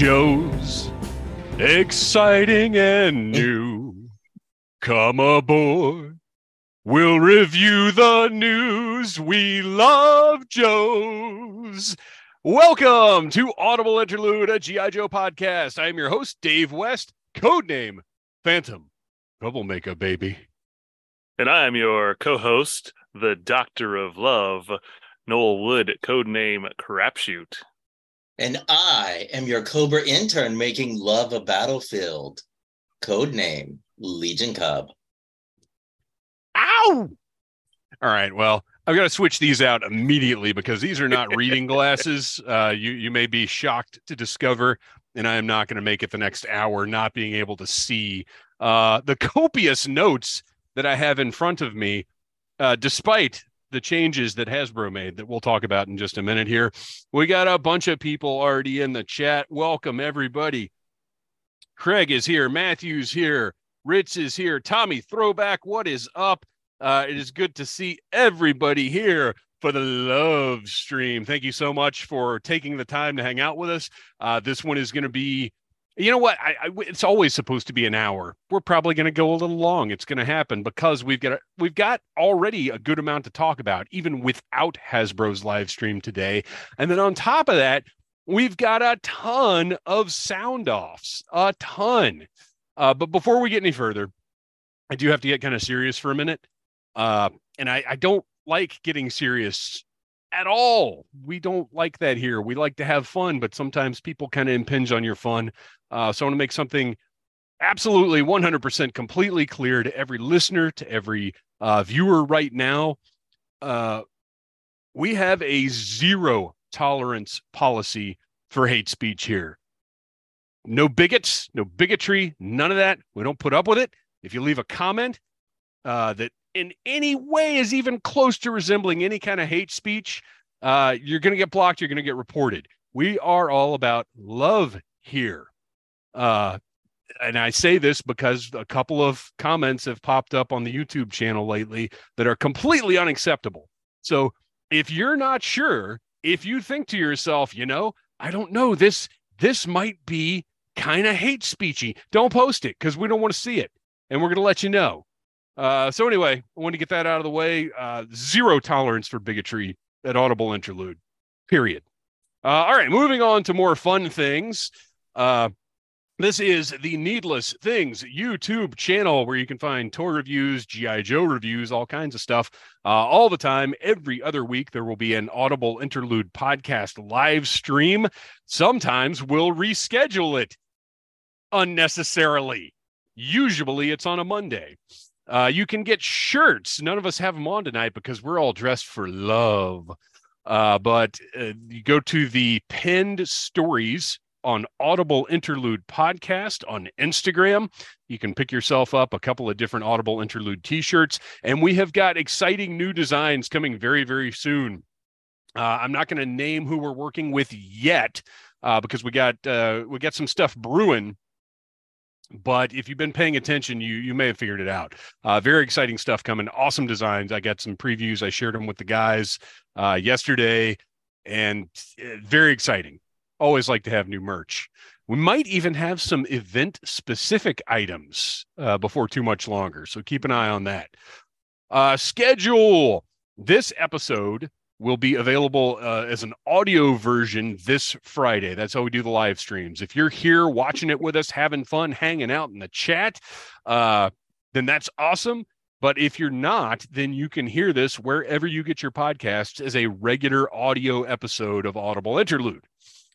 Joe's, exciting and new. Come aboard, we'll review the news. We love Joe's. Welcome to Audible Interlude, a G.I. Joe podcast. I am your host, Dave West, codename Phantom Troublemaker Baby. And I am your co-host, the Doctor of Love, Noel Wood, codename Crapshoot. And I am your Cobra intern making love a battlefield, codename Legion Cub. Ow! All right, well, I've got to switch these out immediately because these are not reading glasses. You may be shocked to discover, and I am not going to make it the next hour not being able to see the copious notes that I have in front of me, despite the changes that Hasbro made that we'll talk about in just a minute here. We got a bunch of people already in the chat. Welcome, everybody. Craig is here. Matthew's here. Rich is here. Tommy Throwback, what is up? It is good to see everybody here for the love stream. Thank you so much for taking the time to hang out with us. This one is going to be, you know what? It's always supposed to be an hour. We're probably going to go a little long. It's going to happen because we've got already a good amount to talk about, even without Hasbro's live stream today. And then on top of that, we've got a ton of sound offs, a ton. But before we get any further, I do have to get kind of serious for a minute. And I don't like getting serious at all. We don't like that here. We like to have fun, but sometimes people kind of impinge on your fun. So I want to make something absolutely 100% completely clear to every listener, to every viewer right now. We have a zero tolerance policy for hate speech here. No bigots, no bigotry, none of that. We don't put up with it. If you leave a comment that in any way is even close to resembling any kind of hate speech, you're going to get blocked. You're going to get reported. We are all about love here. And I say this because a couple of comments have popped up on the YouTube channel lately that are completely unacceptable. So if you're not sure, if you think to yourself, you know, I don't know, this might be kind of hate speechy, don't post it because we don't want to see it. And we're going to let you know. So anyway, I want to get that out of the way. Zero tolerance for bigotry at Audible Interlude, period. All right, moving on to more fun things. This is the Needless Things YouTube channel where you can find toy reviews, G.I. Joe reviews, all kinds of stuff all the time. Every other week, there will be an Audible Interlude podcast live stream. Sometimes we'll reschedule it unnecessarily. Usually it's on a Monday. You can get shirts. None of us have them on tonight because we're all dressed for love. But you go to the pinned stories on Audible Interlude Podcast on Instagram. You can pick yourself up a couple of different Audible Interlude t-shirts. And we have got exciting new designs coming very, very soon. I'm not going to name who we're working with yet because we got some stuff brewing. But if you've been paying attention, you may have figured it out. Very exciting stuff coming. Awesome designs. I got some previews. I shared them with the guys yesterday. And very exciting. Always like to have new merch. We might even have some event-specific items before too much longer. So keep an eye on that. Schedule. This episode will be available as an audio version this Friday. That's how we do the live streams. If you're here watching it with us, having fun, hanging out in the chat, then that's awesome. But if you're not, then you can hear this wherever you get your podcasts as a regular audio episode of Audible Interlude.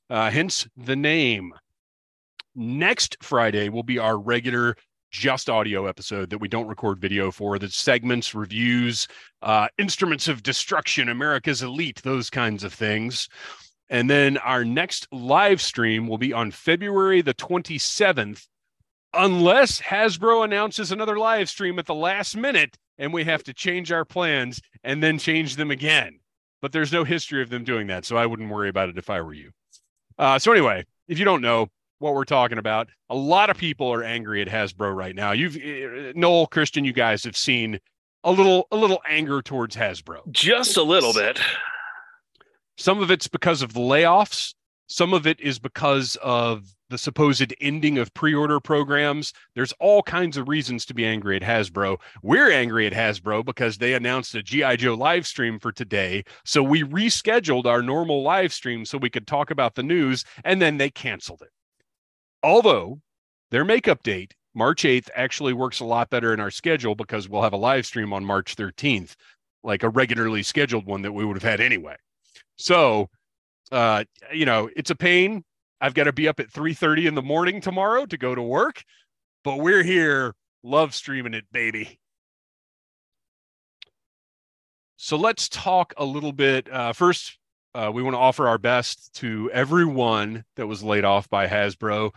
Hence the name. Next Friday will be our regular just audio episode that we don't record video for, the segments, reviews, instruments of destruction, America's elite, those kinds of things. And then our next live stream will be on February the 27th, unless Hasbro announces another live stream at the last minute and we have to change our plans and then change them again. But there's no history of them doing that, so I wouldn't worry about it if I were you. So anyway, if you don't know what we're talking about, a lot of people are angry at Hasbro right now. Noel, Christian, you guys have seen a little anger towards Hasbro. Just a little bit. Some of it's because of the layoffs. Some of it is because of the supposed ending of pre-order programs. There's all kinds of reasons to be angry at Hasbro. We're angry at Hasbro because they announced a G.I. Joe live stream for today. So we rescheduled our normal live stream so we could talk about the news, and then they canceled it. Although their makeup date, March 8th, actually works a lot better in our schedule because we'll have a live stream on March 13th, like a regularly scheduled one that we would have had anyway. So, you know, it's a pain. I've got to be up at 3:30 in the morning tomorrow to go to work, but we're here love streaming it, baby. So let's talk a little bit. First, we want to offer our best to everyone that was laid off by Hasbro.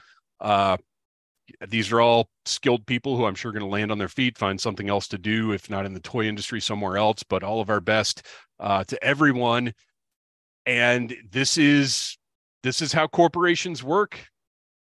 These are all skilled people who I'm sure are going to land on their feet, find something else to do, if not in the toy industry, somewhere else, but all of our best to everyone. And this is how corporations work.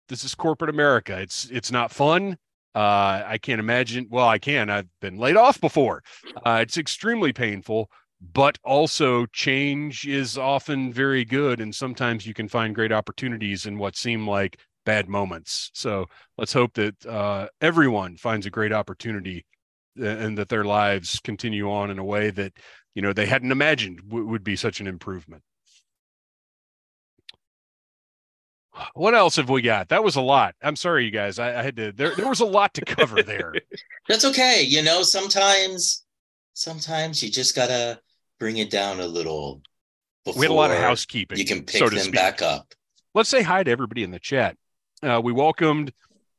This is corporate America. It's not fun. I can't imagine. Well, I can. I've been laid off before. It's extremely painful, but also change is often very good. And sometimes you can find great opportunities in what seem like bad moments. So let's hope that everyone finds a great opportunity and that their lives continue on in a way that, you know, they hadn't imagined would be such an improvement. What else have we got? That was a lot. I'm sorry, you guys. I had to. There was a lot to cover there. That's okay. You know, sometimes you just gotta bring it down a little. We had a lot of housekeeping. You can pick them back up. Let's say hi to everybody in the chat. We welcomed.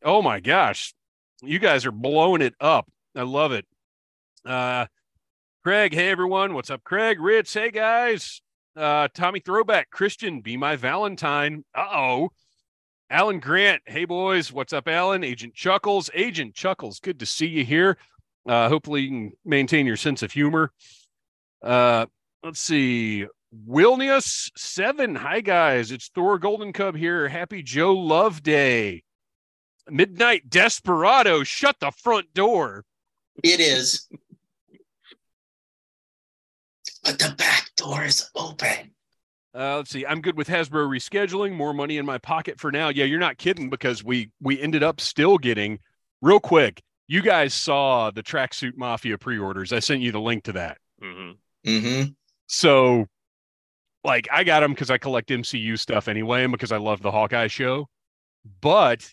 Oh my gosh, you guys are blowing it up. I love it. Craig, hey everyone, what's up? Craig, Rich, hey guys. Tommy Throwback, Christian, be my Valentine. Uh-oh. Alan Grant, hey boys, what's up, Alan? Agent Chuckles, good to see you here. Hopefully you can maintain your sense of humor. Let's see. Wilnius 7, hi guys, it's Thor Golden Cub here. Happy Joe Love Day. Midnight Desperado, shut the front door. It is. But the back door is open. Let's see. I'm good with Hasbro rescheduling. More money in my pocket for now. Yeah, you're not kidding, because we ended up still getting, real quick, you guys saw the Tracksuit Mafia pre-orders. I sent you the link to that. Mm-hmm. Mm-hmm. So, like, I got them because I collect MCU stuff anyway and because I love the Hawkeye show. But,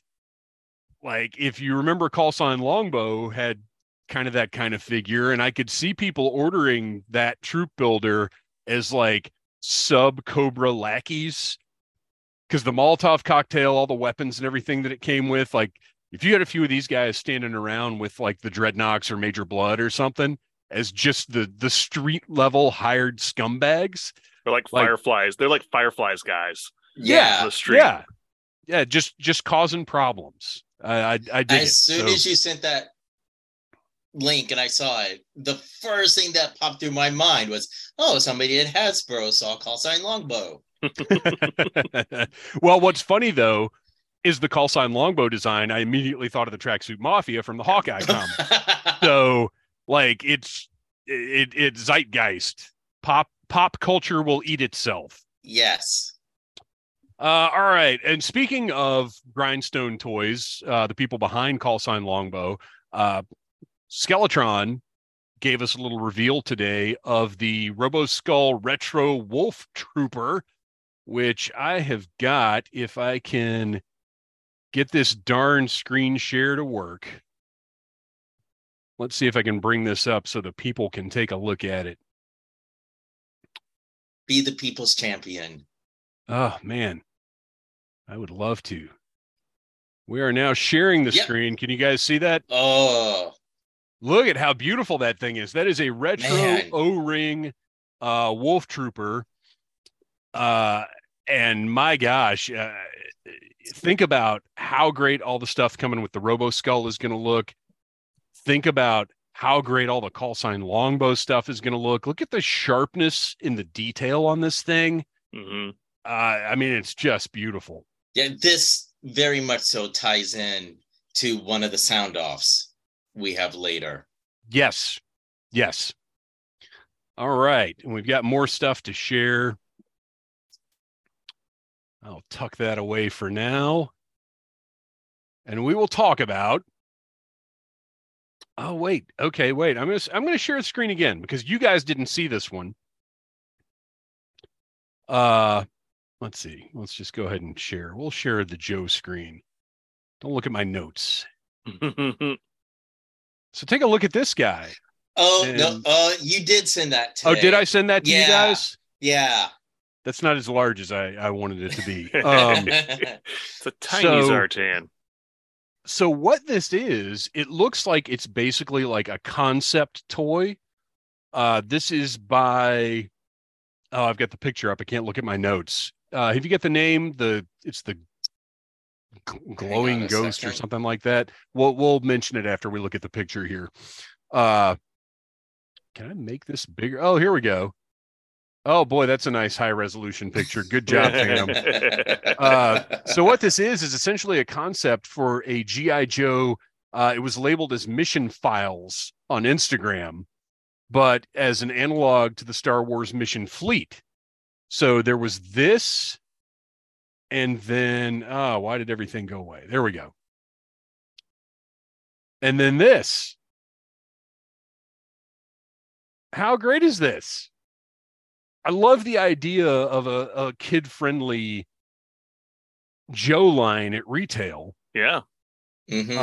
like, if you remember, Call Sign Longbow had kind of that kind of figure, and I could see people ordering that troop builder as like sub Cobra lackeys, because the Molotov cocktail, all the weapons and everything that it came with, like if you had a few of these guys standing around with like the Dreadnoks or Major Blood or something as just the street level hired scumbags, they're like Fireflies. They're like Fireflies guys. Yeah, the street. yeah just causing problems. I did. As soon as you sent that link and I saw it, the first thing that popped through my mind was, oh, somebody at Hasbro saw Call Sign Longbow. Well, what's funny though is the Call Sign Longbow design, I immediately thought of the Tracksuit Mafia from the Hawkeye comic. So like it's zeitgeist. Pop culture will eat itself. Yes. All right, and speaking of Grindstone Toys, the people behind Call Sign Longbow, Skeletron gave us a little reveal today of the RoboSkull Retro Wolf Trooper, which I have got, if I can get this darn screen share to work. Let's see if I can bring this up so the people can take a look at it. Be the people's champion. Oh, man. I would love to. We are now sharing the screen. Can you guys see that? Oh, look at how beautiful that thing is. That is a retro O-ring wolf trooper. And my gosh, think about how great all the stuff coming with the RoboSkull is going to look. Think about how great all the Call Sign Longbow stuff is going to look. Look at the sharpness in the detail on this thing. Mm-hmm. I mean, it's just beautiful. Yeah, this very much so ties in to one of the sound offs we have later. Yes. All right, and we've got more stuff to share. I'll tuck that away for now. And we will talk about... Oh, wait. Okay, wait. I'm going to share the screen again because you guys didn't see this one. Let's see. Let's just go ahead and share. We'll share the Joe screen. Don't look at my notes. So take a look at this guy. Oh, and... no. You did send that today. Oh, did I send that to you guys? Yeah. That's not as large as I wanted it to be. It's a tiny Zartan. So what this is, it looks like it's basically like a concept toy. This is by... Oh, I've got the picture up. I can't look at my notes. If you get the name, it's the glowing ghost second. Or something like that. We'll mention it after we look at the picture here. Can I make this bigger? Oh, here we go. Oh, boy, that's a nice high-resolution picture. Good job, Tam. So what this is essentially a concept for a G.I. Joe. It was labeled as Mission Files on Instagram, but as an analog to the Star Wars Mission Fleet. So there was this, and then... Oh, why did everything go away? There we go. And then this. How great is this? I love the idea of a kid-friendly Joe line at retail. Yeah. Mm-hmm.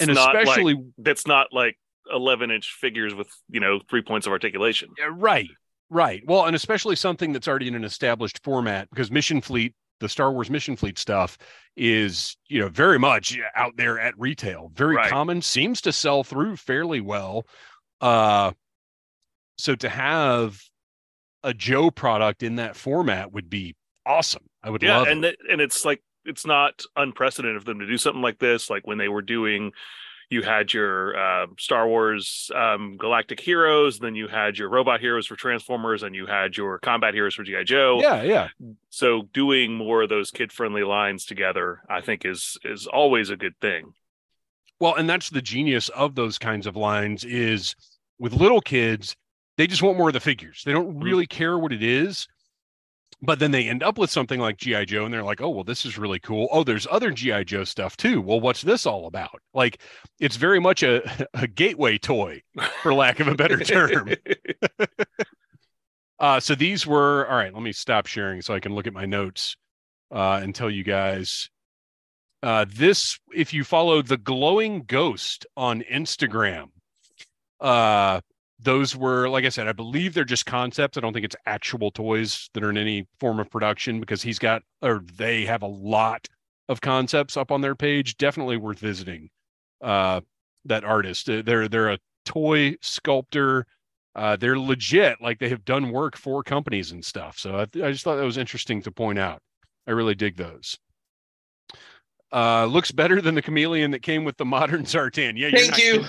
And especially... that's not like 11-inch figures with, 3 points of articulation. Yeah, right. Well, and especially something that's already in an established format, because Mission Fleet, the Star Wars Mission Fleet stuff is, very much out there at retail. Very common, seems to sell through fairly well. So to have... a Joe product in that format would be awesome. I would love it. And it's like, it's not unprecedented for them to do something like this. Like when they were doing, you had your Star Wars Galactic Heroes, then you had your Robot Heroes for Transformers, and you had your Combat Heroes for G.I. Joe. Yeah. So doing more of those kid-friendly lines together, I think is always a good thing. Well, and that's the genius of those kinds of lines is with little kids, they just want more of the figures. They don't really care what it is, but then they end up with something like G.I. Joe, and they're like, oh, well, this is really cool. Oh, there's other G.I. Joe stuff, too. Well, what's this all about? Like, it's very much a gateway toy, for lack of a better term. So these were... All right, let me stop sharing so I can look at my notes and tell you guys. This, if you follow the glowing ghost on Instagram... those were, like I said, I believe they're just concepts. I don't think it's actual toys that are in any form of production because they have a lot of concepts up on their page. Definitely worth visiting that artist. They're a toy sculptor. They're legit. Like they have done work for companies and stuff. So I just thought that was interesting to point out. I really dig those. Looks better than the chameleon that came with the modern Zartan. Yeah, thank you.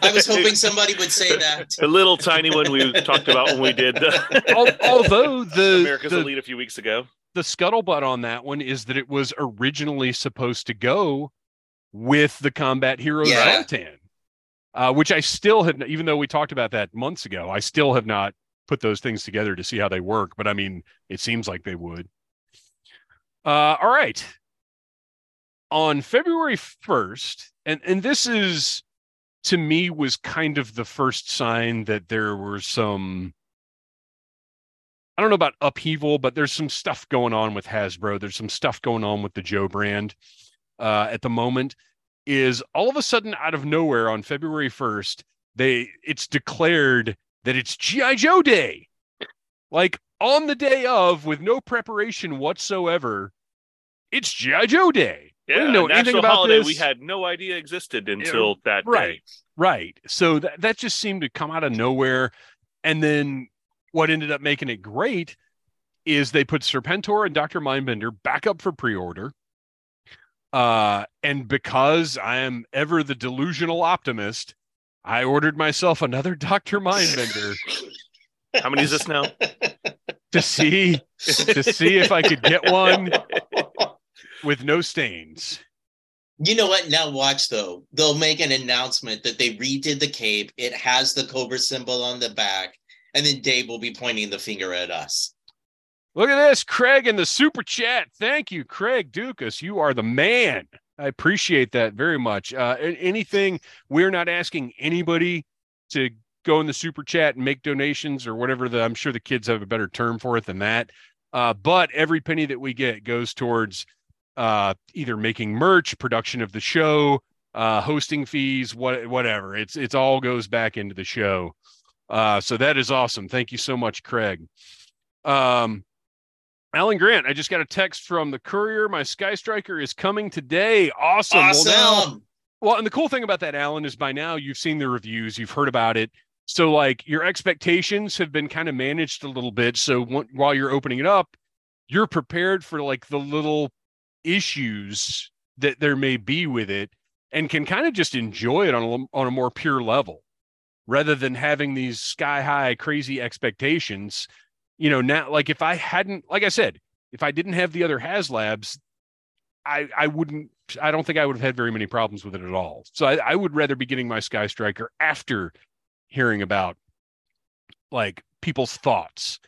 I was hoping somebody would say that. The little tiny one we talked about when we did. Although the America's Elite a few weeks ago. The scuttlebutt on that one is that it was originally supposed to go with the Combat Hero Zartan, which I still have, even though we talked about that months ago, I still have not put those things together to see how they work. But I mean, it seems like they would. All right. On February 1st, and this is, to me, was kind of the first sign that there were some, I don't know about upheaval, but there's some stuff going on with Hasbro. There's some stuff going on with the Joe brand at the moment, is all of a sudden out of nowhere on February 1st, it's declared that it's G.I. Joe Day. Like on the day of, with no preparation whatsoever, it's G.I. Joe Day. Yeah, we didn't know anything about holiday this. We had no idea existed until that day. Right. So that just seemed to come out of nowhere. And then what ended up making it great is they put Serpentor and Dr. Mindbender back up for pre-order. And because I am ever the delusional optimist, I ordered myself another Dr. Mindbender. How many is this now? To see if I could get one. With no stains. You know what? Now watch, though. They'll make an announcement that they redid the cape. It has the Cobra symbol on the back. And then Dave will be pointing the finger at us. Look at this, Craig in the super chat. Thank you, Craig Dukas. You are the man. I appreciate that very much. Anything, we're not asking anybody to go in the super chat and make donations or whatever. I'm sure the kids have a better term for it than that. But every penny that we get goes towards either making merch, production of the show, hosting fees, whatever. It's all goes back into the show. So that is awesome. Thank you so much, Craig. Alan Grant, I just got a text from the courier. My Sky Striker is coming today. Awesome. Well, and the cool thing about that, Alan, is by now you've seen the reviews, you've heard about it. So like your expectations have been kind of managed a little bit. So while you're opening it up, you're prepared for like the little issues that there may be with it and can kind of just enjoy it on a more pure level rather than having these sky high, crazy expectations. You know, now, like if I hadn't, like I said, if I didn't have the other HasLabs, I don't think I would have had very many problems with it at all. So I would rather be getting my Sky Striker after hearing about like people's thoughts,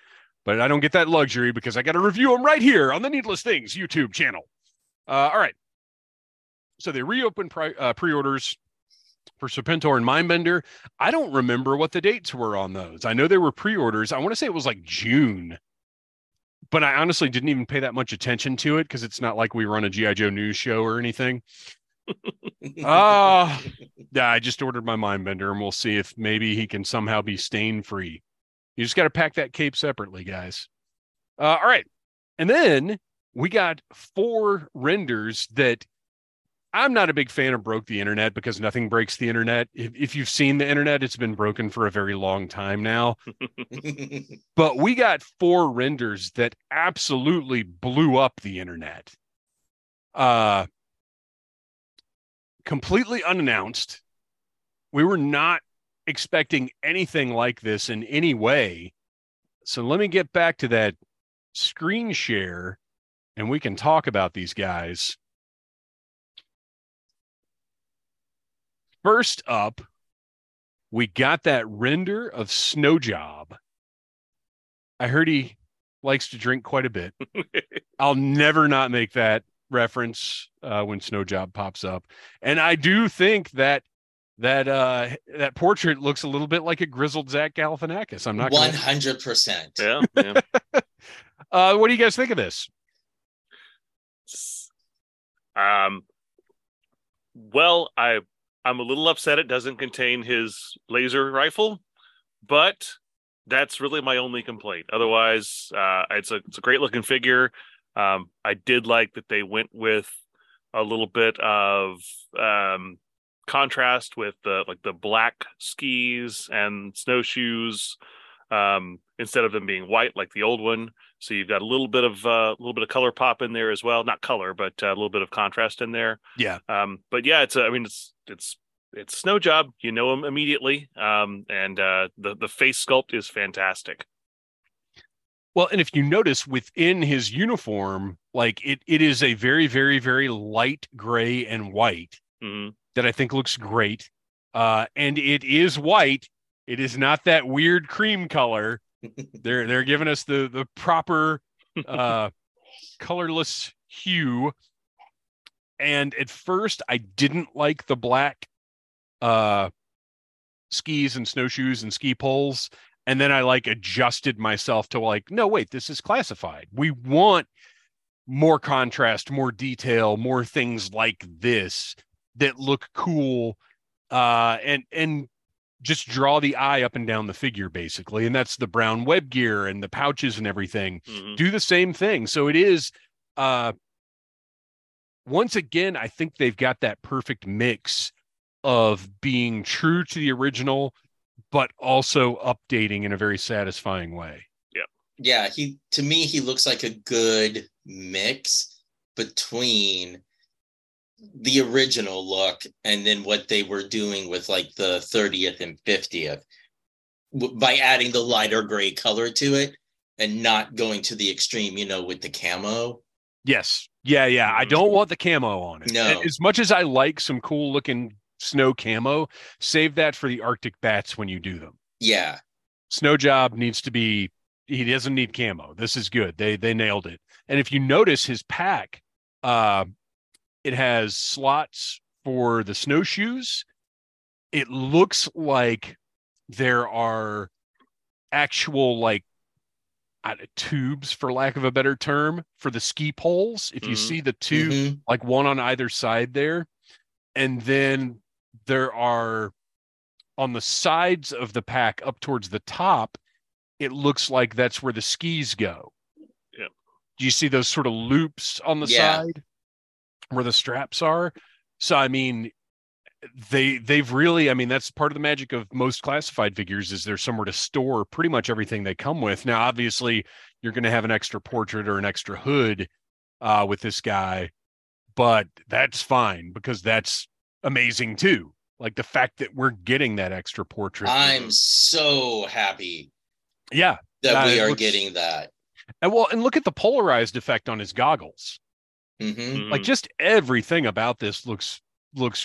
but I don't get that luxury because I got to review them right here on the Needless Things YouTube channel. All right. So they reopened pre-orders for Serpentor and Mindbender. I don't remember what the dates were on those. I know they were pre-orders. I want to say it was like June, but I honestly didn't even pay that much attention to it because it's not like we run a G.I. Joe news show or anything. Yeah, I just ordered my Mindbender and we'll see if maybe he can somehow be stain-free. You just got to pack that cape separately, guys. All right. And then we got 4 renders that I'm not a big fan of broke the internet because nothing breaks the internet. If you've seen the internet, it's been broken for a very long time now. But we got 4 renders that absolutely blew up the internet. Completely unannounced. We were not expecting anything like this in any way. So let me get back to that screen share and we can talk about these guys. First up, we got that render of Snowjob. I heard he likes to drink quite a bit. I'll never not make that reference when Snowjob pops up. And I do think that portrait looks a little bit like a grizzled Zach Galifianakis. I'm not 100%. Yeah. What do you guys think of this? Well, I'm a little upset it doesn't contain his laser rifle, but that's really my only complaint. Otherwise, it's a great looking figure. I did like that they went with a little bit of contrast with the black skis and snowshoes instead of them being white like the old one. So you've got a little bit of color pop in there as well. Not color, but a little bit of contrast in there. Yeah. But yeah, it's Snowjob. You know him immediately. And the face sculpt is fantastic. Well, and if you notice within his uniform, like it is a very, very, very light gray and white that I think looks great. And it is white. It is not that weird cream color. They're giving us the proper colorless hue. And at first I didn't like the black skis and snowshoes and ski poles. And then I adjusted myself to no, wait, this is classified. We want more contrast, more detail, more things like this that look cool. And just draw the eye up and down the figure, basically. And that's the brown web gear and the pouches and everything. Mm-hmm. Do the same thing. So it is, once again, I think they've got that perfect mix of being true to the original, but also updating in a very satisfying way. Yeah. Yeah. To me, he looks like a good mix between the original look and then what they were doing with the 30th and 50th by adding the lighter gray color to it and not going to the extreme, with the camo. Yes. Yeah. Yeah. I don't want the camo on it. No. And as much as I like some cool looking snow camo, save that for the Arctic bats when you do them. Yeah. Snowjob needs to be he doesn't need camo. This is good. They nailed it. And if you notice his pack, it has slots for the snowshoes. It looks like there are actual, like, tubes, for lack of a better term, for the ski poles. If you see the two, like one on either side there. And then there are on the sides of the pack up towards the top, it looks like that's where the skis go. Yeah. Do you see those sort of loops on the side where the straps are? So, I mean, they've really, I mean, that's part of the magic of most classified figures is they're somewhere to store pretty much everything they come with. Now, obviously you're going to have an extra portrait or an extra hood with this guy, but that's fine because that's amazing too. Like the fact that we're getting that extra portrait. I'm so happy. Yeah. That we are getting that. And well, and look at the polarized effect on his goggles. Like just everything about this looks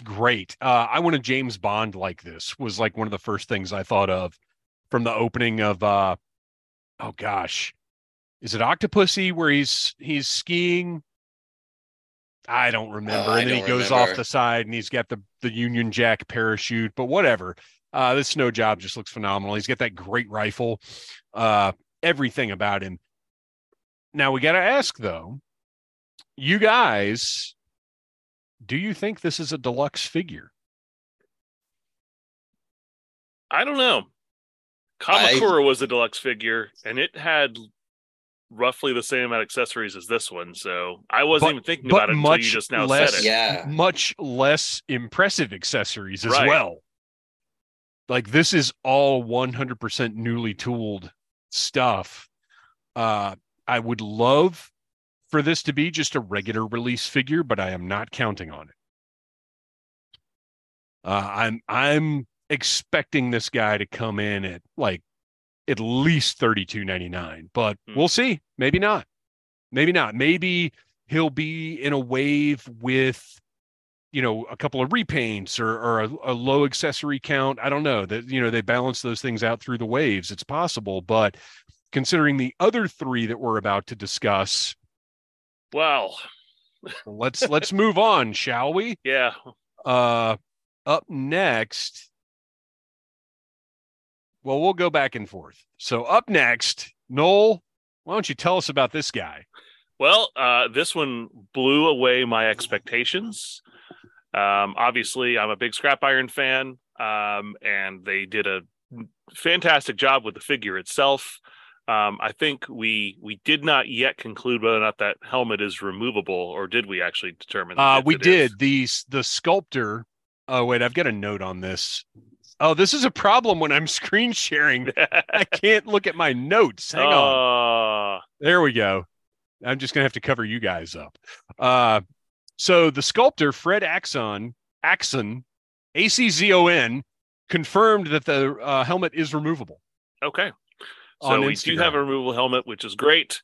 great. I want a James Bond like this was like one of the first things I thought of from the opening of oh gosh, is it Octopussy where he's skiing? I don't remember. And then he goes off the side and he's got the Union Jack parachute, but whatever. This Snowjob just looks phenomenal. He's got that great rifle, everything about him. Now we got to ask though, you guys, do you think this is a deluxe figure? I don't know. Kamakura was a deluxe figure, and it had roughly the same amount of accessories as this one, so I wasn't even thinking about it until you just now said it. Yeah. Much less impressive accessories as well. Like, this is all 100% newly tooled stuff. I would love for this to be just a regular release figure, but I am not counting on it. I'm expecting this guy to come in at like at least $32.99, but we'll see. Maybe not. Maybe not. Maybe he'll be in a wave with, you know, a couple of repaints or a low accessory count. I don't know that, you know, they balance those things out through the waves. It's possible, but considering the other three that we're about to discuss, well, let's move on, shall we? Yeah. Up next, well, we'll go back and forth. So up next, Noel, why don't you tell us about this guy? Well, this one blew away my expectations. Obviously, I'm a big Scrap Iron fan, and they did a fantastic job with the figure itself. I think we did not yet conclude whether or not that helmet is removable, or did we actually determine? We did. The sculptor. Oh, wait, I've got a note on this. Oh, this is a problem when I'm screen sharing. I can't look at my notes. Hang on. There we go. I'm just going to have to cover you guys up. So the sculptor, Fred Axon, A-C-Z-O-N, confirmed that the helmet is removable. Okay. So we do have a removable helmet, which is great.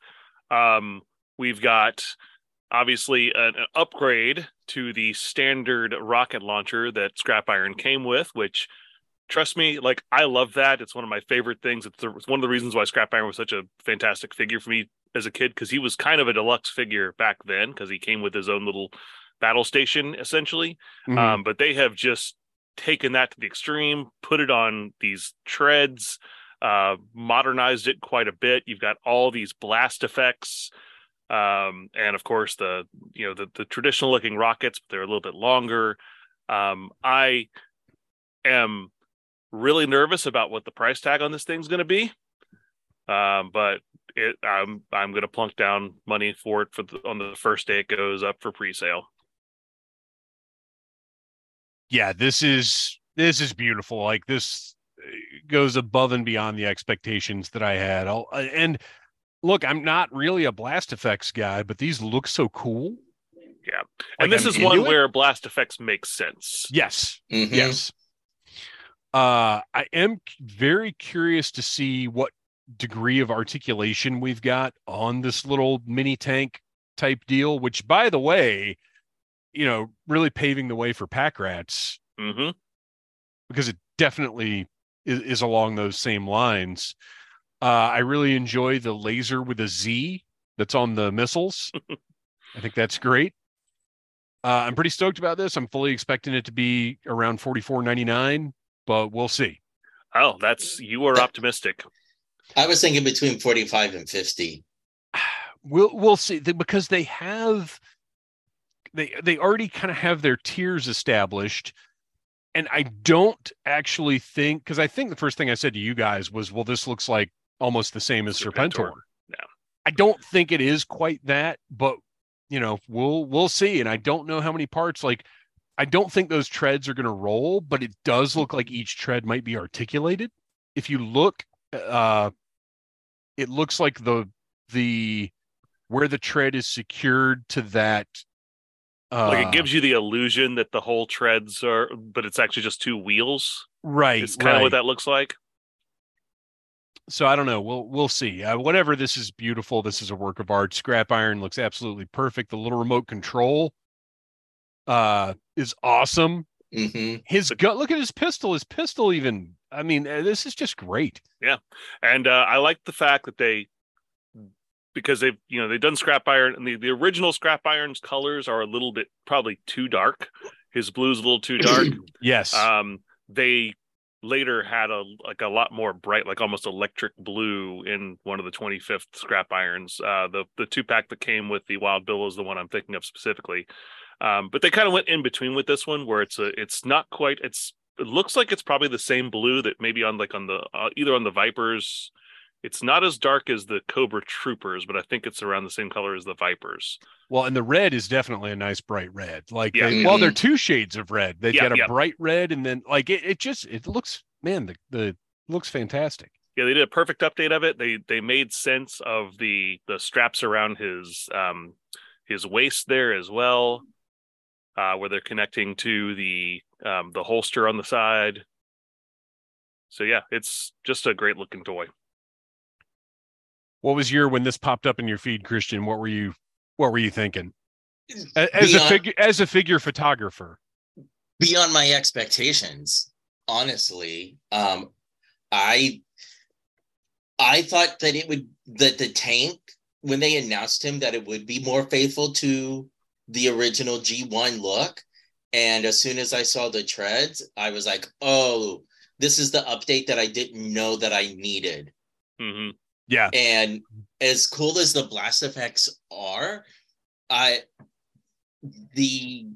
We've got, obviously, an upgrade to the standard rocket launcher that Scrap Iron came with, which, trust me, like, I love that. It's one of my favorite things. It's one of the reasons why Scrap Iron was such a fantastic figure for me as a kid, because he was kind of a deluxe figure back then, because he came with his own little battle station, essentially. But they have just taken that to the extreme, put it on these treads, modernized it quite a bit. You've got all these blast effects, and of course the traditional looking rockets, but they're a little bit longer. I am really nervous about what the price tag on this thing's going to be, but I'm going to plunk down money for it on the first day it goes up for pre-sale. Yeah, this is beautiful. Like, this goes above and beyond the expectations that I had. And look, I'm not really a blast effects guy, but these look so cool. Yeah. And like, this is one where blast effects make sense. Yes. Yes. I am very curious to see what degree of articulation we've got on this little mini tank type deal, which, by the way, you know, really paving the way for pack rats. Because it definitely is along those same lines. I really enjoy the laser with a Z that's on the missiles. I think that's great. I'm pretty stoked about this. I'm fully expecting it to be around $44.99, but we'll see. Oh, you are optimistic. I was thinking between 45 and 50. We'll see, because they already kind of have their tiers established. And I don't actually think, because I think the first thing I said to you guys was, well, this looks like almost the same as Serpentor. Yeah. I don't think it is quite that, but we'll see. And I don't know how many parts, like, I don't think those treads are going to roll, but it does look like each tread might be articulated. If you look, it looks like the where the tread is secured to that. Like, it gives you the illusion that the whole treads are, but it's actually just two wheels. Right. It's kind of what that looks like. So I don't know. We'll see. Whatever. This is beautiful. This is a work of art. Scrap Iron looks absolutely perfect. The little remote control is awesome. Mm-hmm. Look at his pistol. His pistol even. I mean, this is just great. Yeah. And I like the fact that because they've they've done Scrap Iron, and the original Scrap Iron's colors are a little bit probably too dark. His blue's a little too dark. Yes. They later had a lot more bright, like almost electric blue in one of the 25th Scrap Irons. The 2-pack that came with the Wild Bill is the one I'm thinking of specifically. But they kind of went in between with this one, where it looks like it's probably the same blue that maybe on the Vipers. It's not as dark as the Cobra Troopers, but I think it's around the same color as the Vipers. Well, and the red is definitely a nice bright red. Like, they're two shades of red. They've got a bright red, and then like it looks, man, the looks fantastic. Yeah, they did a perfect update of it. They made sense of the straps around his waist there as well, where they're connecting to the holster on the side. So yeah, it's just a great looking toy. What was when this popped up in your feed, Christian? What were you thinking as a figure photographer? Beyond my expectations, honestly. I thought that the tank, when they announced him, that it would be more faithful to the original G1 look. And as soon as I saw the treads, I was like, "Oh, this is the update that I didn't know that I needed." Mm-hmm. Yeah. And as cool as the blast effects are, the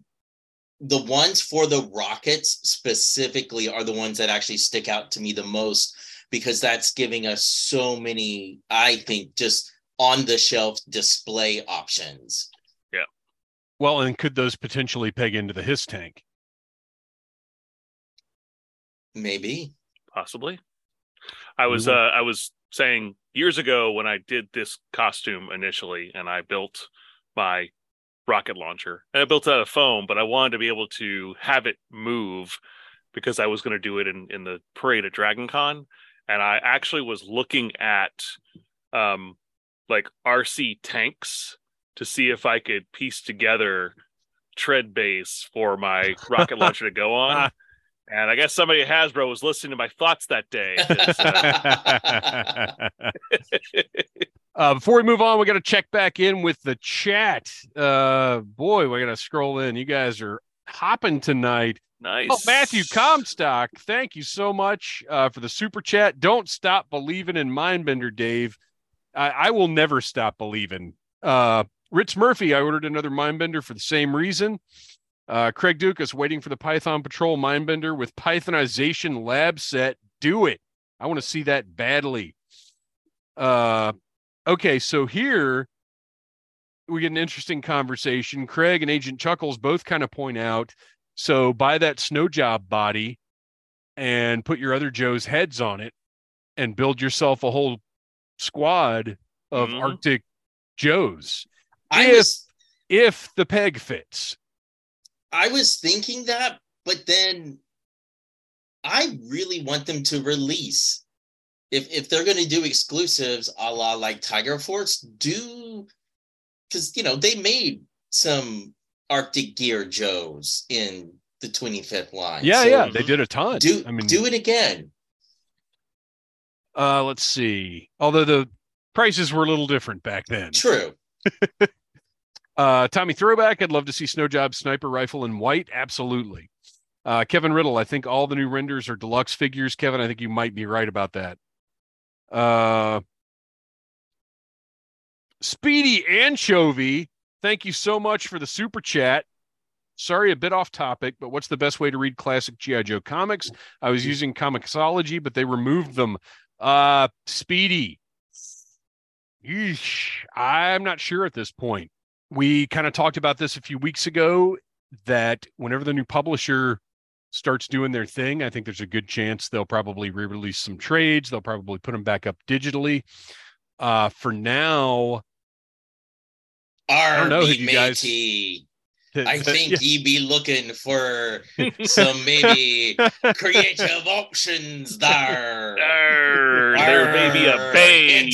ones for the rockets specifically are the ones that actually stick out to me the most, because that's giving us so many, I think, just on the shelf display options. Yeah. Well, and could those potentially peg into the HISS tank? Maybe. Possibly. I was saying years ago when I did this costume initially, and I built my rocket launcher, and I built it out of foam, but I wanted to be able to have it move because I was going to do it in the parade at Dragon Con. And I actually was looking at like RC tanks to see if I could piece together tread base for my rocket launcher to go on. And I guess somebody at Hasbro was listening to my thoughts that day. Before we move on, we got to check back in with the chat. Boy, we got to scroll in. You guys are hopping tonight. Nice. Oh, Matthew Comstock, thank you so much for the super chat. Don't stop believing in Mindbender, Dave. I will never stop believing. Rich Murphy, I ordered another Mindbender for the same reason. Craig Dukas, waiting for the Python Patrol Mindbender with Pythonization lab set. Do it. I want to see that badly. Okay, so here we get an interesting conversation. Craig and Agent Chuckles both kind of point out, so buy that Snowjob body and put your other Joe's heads on it and build yourself a whole squad of Arctic Joes. If the peg fits. I was thinking that, but then I really want them to release. If they're going to do exclusives a la like Tiger Force, because they made some Arctic Gear Joes in the 25th line. Yeah, so they did a ton. Do it again. Let's see. Although the prices were a little different back then. True. Tommy Throwback, I'd love to see Snowjob sniper rifle in white. Absolutely. Kevin Riddle, I think all the new renders are deluxe figures. Kevin, I think you might be right about that. Speedy Anchovy, thank you so much for the super chat. Sorry, a bit off topic, but what's the best way to read classic G.I. Joe comics? I was using Comixology, but they removed them. Speedy. Eesh, I'm not sure at this point. We kind of talked about this a few weeks ago, that whenever the new publisher starts doing their thing, I think there's a good chance they'll probably re-release some trades. They'll probably put them back up digitally. For now, I don't know who you guys... I think you'd be looking for some maybe creative options there. There may be a bay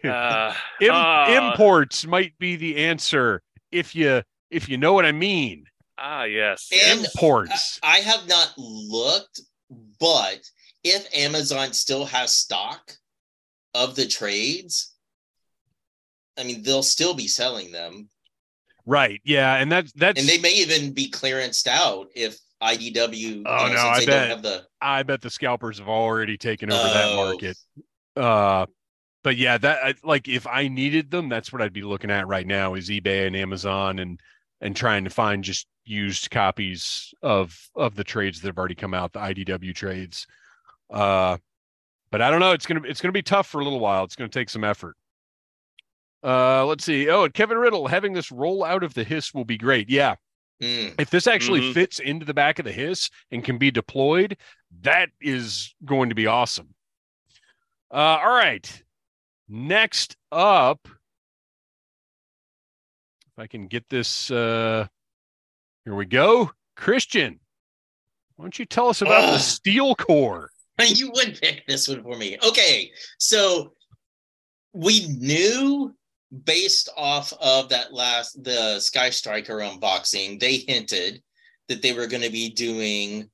that imports might be the answer if you know what I mean. Ah, yes, and imports. I have not looked, but if Amazon still has stock of the trades, I mean, they'll still be selling them. Right, yeah, and that's and they may even be clearanced out if IDW. Oh no, I bet the scalpers have already taken over that market. But yeah, if I needed them, that's what I'd be looking at right now is eBay and Amazon and trying to find just used copies of the trades that have already come out, the IDW trades. But I don't know. It's gonna be tough for a little while. It's gonna take some effort. Let's see. Oh, and Kevin Riddle, having this roll out of the Hiss will be great. Yeah. If this actually fits into the back of the Hiss and can be deployed, that is going to be awesome. All right. Next up, if I can get this, here we go. Christian, why don't you tell us about the Steel Corps? You would pick this one for me. Okay. So we knew, based off of that the Sky Striker unboxing, they hinted that they were going to be doing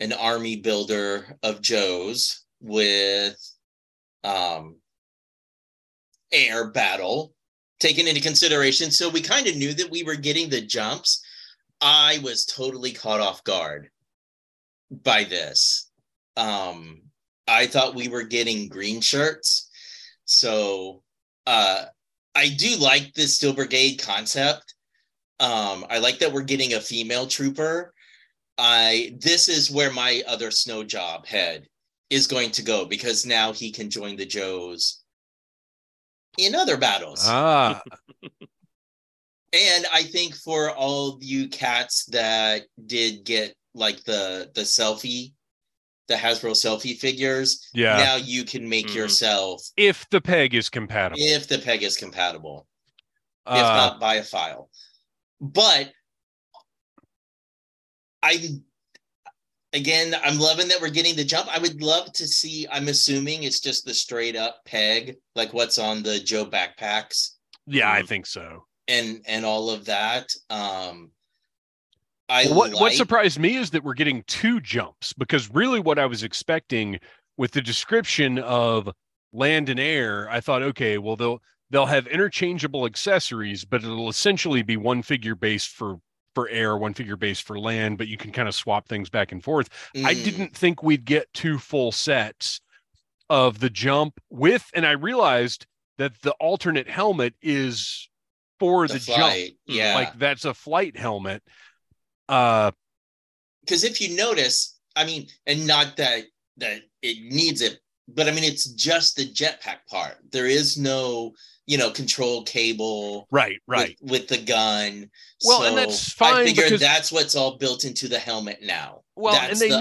an army builder of Joes with air battle taken into consideration. So we kind of knew that we were getting the jumps. I was totally caught off guard by this. I thought we were getting green shirts. So I do like this Steel Brigade concept. I like that we're getting a female trooper. This is where my other Snowjob head is going to go, because now he can join the Joes in other battles. And I think for all of you cats that did get like the Hasbro selfie figures, now you can make yourself. If the peg is compatible. If not, buy a file. But I'm loving that we're getting the jump. I would love to see, I'm assuming it's just the straight up peg, like what's on the Joe backpacks. Yeah, I think so. And all of that. What surprised me is that we're getting two jumps, because really what I was expecting with the description of land and air, I thought, okay, well, they'll have interchangeable accessories, but it'll essentially be one figure based for air, one figure based for land, but you can kind of swap things back and forth. I didn't think we'd get two full sets of the jump and I realized that the alternate helmet is for the jump. Yeah. Like that's a flight helmet. Because if you notice, I mean, and not that it needs it, but I mean, it's just the jetpack part. There is no, control cable, right, with the gun. Well, so and that's fine. I figure that's what's all built into the helmet now. Well, that's and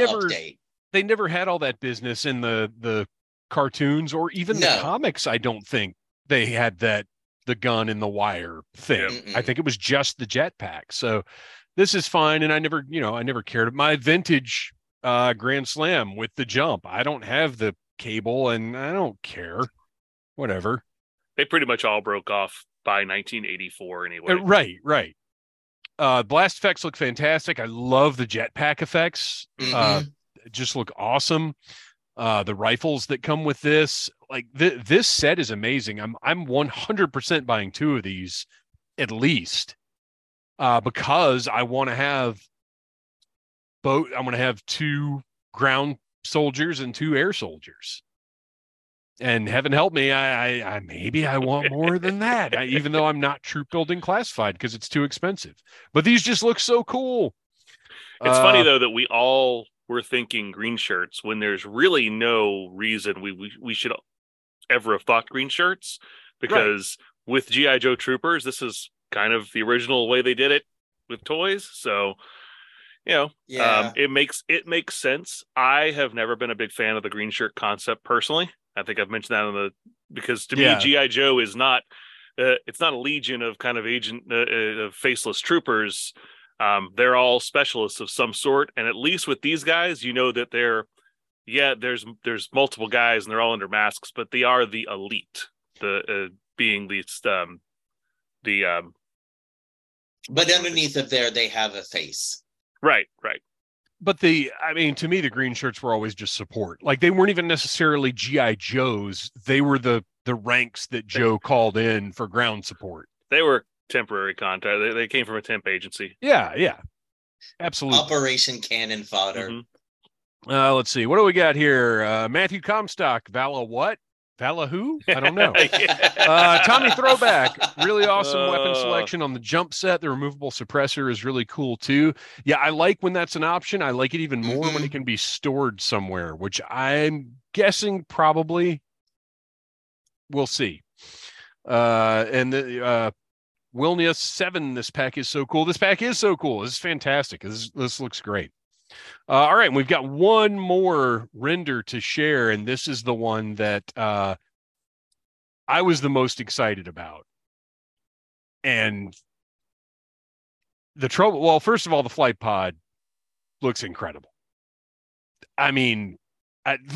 they never had all that business in the cartoons or even the comics. I don't think they had the gun and the wire thing. I think it was just the jetpack. So. This is fine, and I never cared. My vintage Grand Slam with the jump. I don't have the cable, and I don't care. Whatever. They pretty much all broke off by 1984 anyway. Right. Blast effects look fantastic. I love the jetpack effects. Just look awesome. the rifles that come with this. Like this set is amazing. I'm 100% buying two of these at least, because I want to have both. I want to have two ground soldiers and two air soldiers. And heaven help me, I maybe I want more than that. Even though I'm not troop building classified because it's too expensive. But these just look so cool. It's funny though that we all were thinking green shirts when there's really no reason we should ever have thought green shirts, because right. With G.I. Joe Troopers, this is kind of the original way they did it with toys. So it makes sense. I have never been a big fan of the green shirt concept personally. I think I've mentioned that because to me, G.I. Joe is not, it's not a legion of kind of faceless troopers. They're all specialists of some sort. And at least with these guys, you know that there's multiple guys and they're all under masks, but they are the elite, but underneath of there, they have a face. Right. Right. But to me, the green shirts were always just support. Like they weren't even necessarily G.I. Joes. They were the ranks that Joe called in for ground support. They were temporary contact. They came from a temp agency. Yeah, yeah, absolutely. Operation Cannon Fodder. Mm-hmm. Let's see. What do we got here? Matthew Comstock, Vala what? Vala who? I don't know. Yeah. Tommy Throwback, really awesome weapon selection on the jump set. The removable suppressor is really cool too. Yeah, I like when that's an option. I like it even more when it can be stored somewhere, which I'm guessing probably we'll see. And the Wilnius 7, this pack is so cool. This is fantastic. This looks great. All right, we've got one more render to share, and this is the one that I was the most excited about. And the trouble, well, first of all, the flight pod looks incredible. I mean,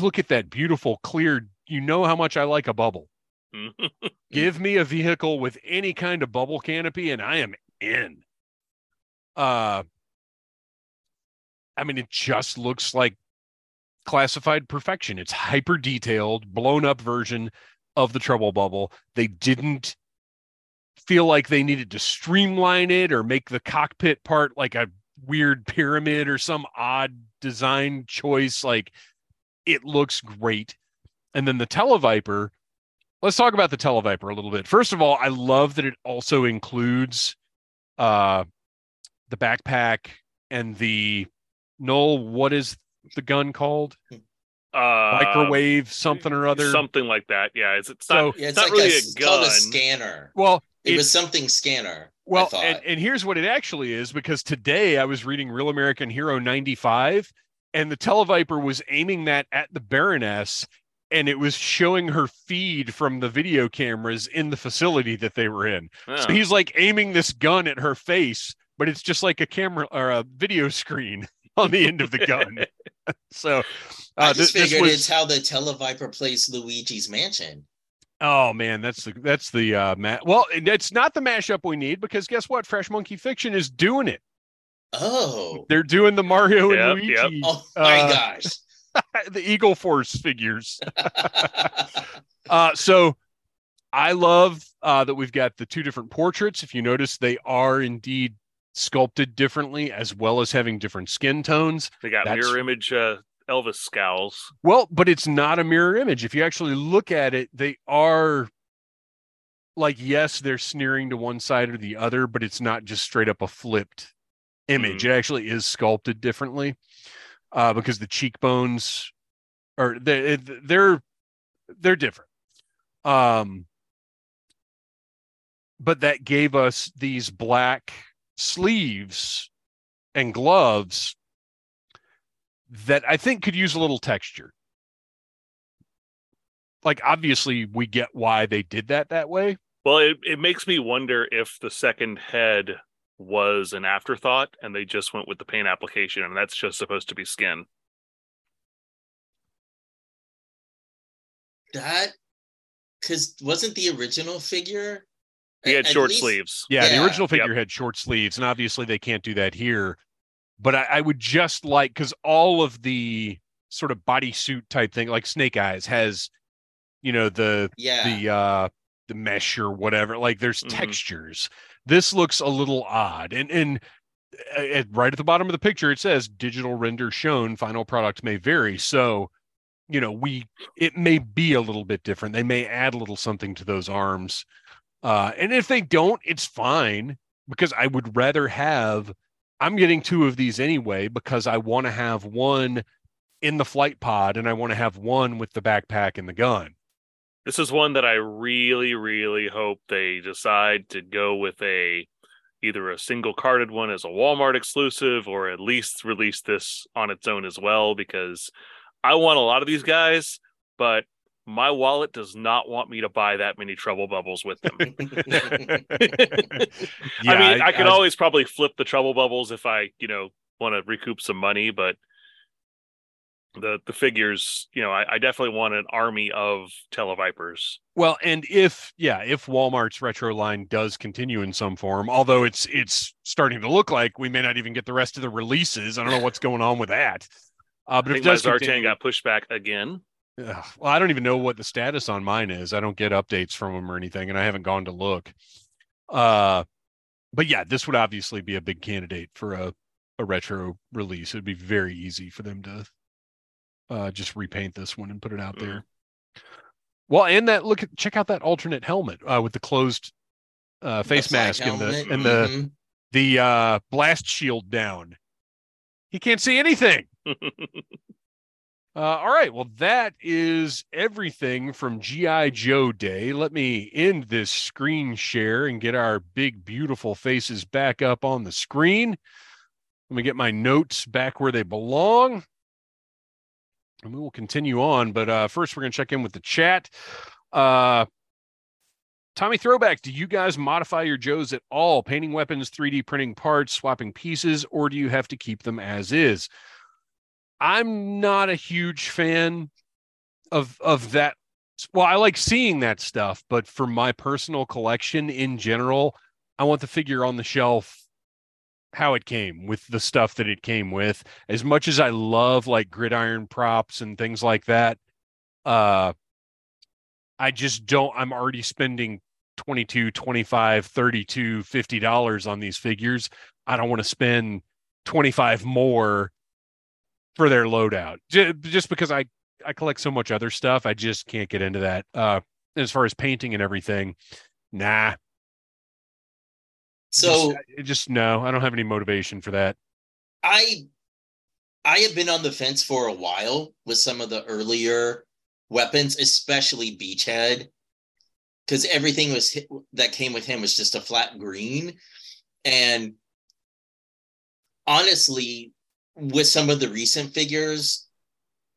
look at that beautiful, clear, you know how much I like a bubble. Give me a vehicle with any kind of bubble canopy, and I am in. It just looks like classified perfection. It's hyper detailed, blown up version of the Trouble Bubble. They didn't feel like they needed to streamline it or make the cockpit part like a weird pyramid or some odd design choice. Like, it looks great. And then the Televiper. Let's talk about the Televiper a little bit. First of all, I love that it also includes the backpack and the Noel, what is the gun called? Microwave something or other. Something like that. Yeah. It's not really a gun. It's called a scanner. Well, it was something scanner. Well, and here's what it actually is, because today I was reading Real American Hero 95 and the Televiper was aiming that at the Baroness, and it was showing her feed from the video cameras in the facility that they were in. Oh. So he's like aiming this gun at her face, but it's just like a camera or a video screen on the end of the gun. So I just figured it's how the Televiper plays Luigi's Mansion. Oh man, well, it's not the mashup we need, because guess what? Fresh Monkey Fiction is doing it. Oh, they're doing the Mario and Luigi. Yep. Oh my gosh, the Eagle Force figures. So I love that we've got the two different portraits. If you notice, they are indeed sculpted differently, as well as having different skin tones. They got mirror image Elvis scowls. Well, but it's not a mirror image. If you actually look at it, they are like, yes, they're sneering to one side or the other, but it's not just straight up a flipped image. It actually is sculpted differently because the cheekbones are they're different. But that gave us these black sleeves and gloves that I think could use a little texture. Like, obviously we get why they did that way. Well, it makes me wonder if the second head was an afterthought and they just went with the paint application, and that's just supposed to be skin. That, because wasn't the original figure, he had short sleeves. Yeah, the original figure had short sleeves, and obviously they can't do that here. But I would just like, because all of the sort of bodysuit type thing, like Snake Eyes has, you know, the mesh or whatever. Like there's textures. This looks a little odd. And right at the bottom of the picture, it says digital render shown. Final product may vary. So, you know, it may be a little bit different. They may add a little something to those arms. And if they don't, it's fine, because I would rather have, I'm getting two of these anyway, because I want to have one in the flight pod and I want to have one with the backpack and the gun. This is one that I really, really hope they decide to go with either a single carded one as a Walmart exclusive, or at least release this on its own as well, because I want a lot of these guys, but my wallet does not want me to buy that many trouble bubbles with them. I could always probably flip the trouble bubbles if I, you know, want to recoup some money, but the figures, you know, I definitely want an army of Televipers. Well, and if Walmart's retro line does continue in some form, although it's starting to look like we may not even get the rest of the releases. I don't know what's going on with that. But if Zartan got pushed back again. Well, I don't even know what the status on mine is. I don't get updates from them or anything, and I haven't gone to look. But yeah, this would obviously be a big candidate for a retro release. It would be very easy for them to just repaint this one and put it out there. Well, and that check out that alternate helmet with the closed face mask and the blast shield down. He can't see anything. All right. Well, that is everything from G.I. Joe Day. Let me end this screen share and get our big, beautiful faces back up on the screen. Let me get my notes back where they belong. And we will continue on. But first, we're going to check in with the chat. Tommy Throwback, do you guys modify your Joes at all? Painting weapons, 3D printing parts, swapping pieces, or do you have to keep them as is? I'm not a huge fan of that. Well, I like seeing that stuff, but for my personal collection in general, I want the figure on the shelf how it came, with the stuff that it came with. As much as I love like gridiron props and things like that, I just don't. I'm already spending $22, $25, $32, $50 on these figures. I don't want to spend $25 more for their loadout, just because I collect so much other stuff. I just can't get into that. As far as painting and everything, nah. So just no, I don't have any motivation for that. I have been on the fence for a while with some of the earlier weapons, especially Beachhead, because everything that came with him was just a flat green. And honestly, with some of the recent figures,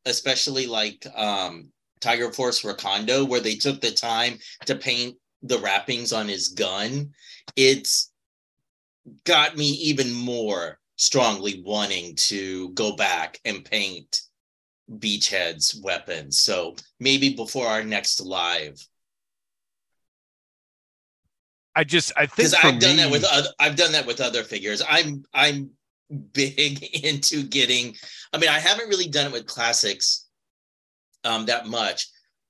especially like Tiger Force Rakondo, where they took the time to paint the wrappings on his gun, it's got me even more strongly wanting to go back and paint Beachhead's weapons. So maybe before our next live. I've done that with other figures. I'm big into getting, I haven't really done it with classics that much,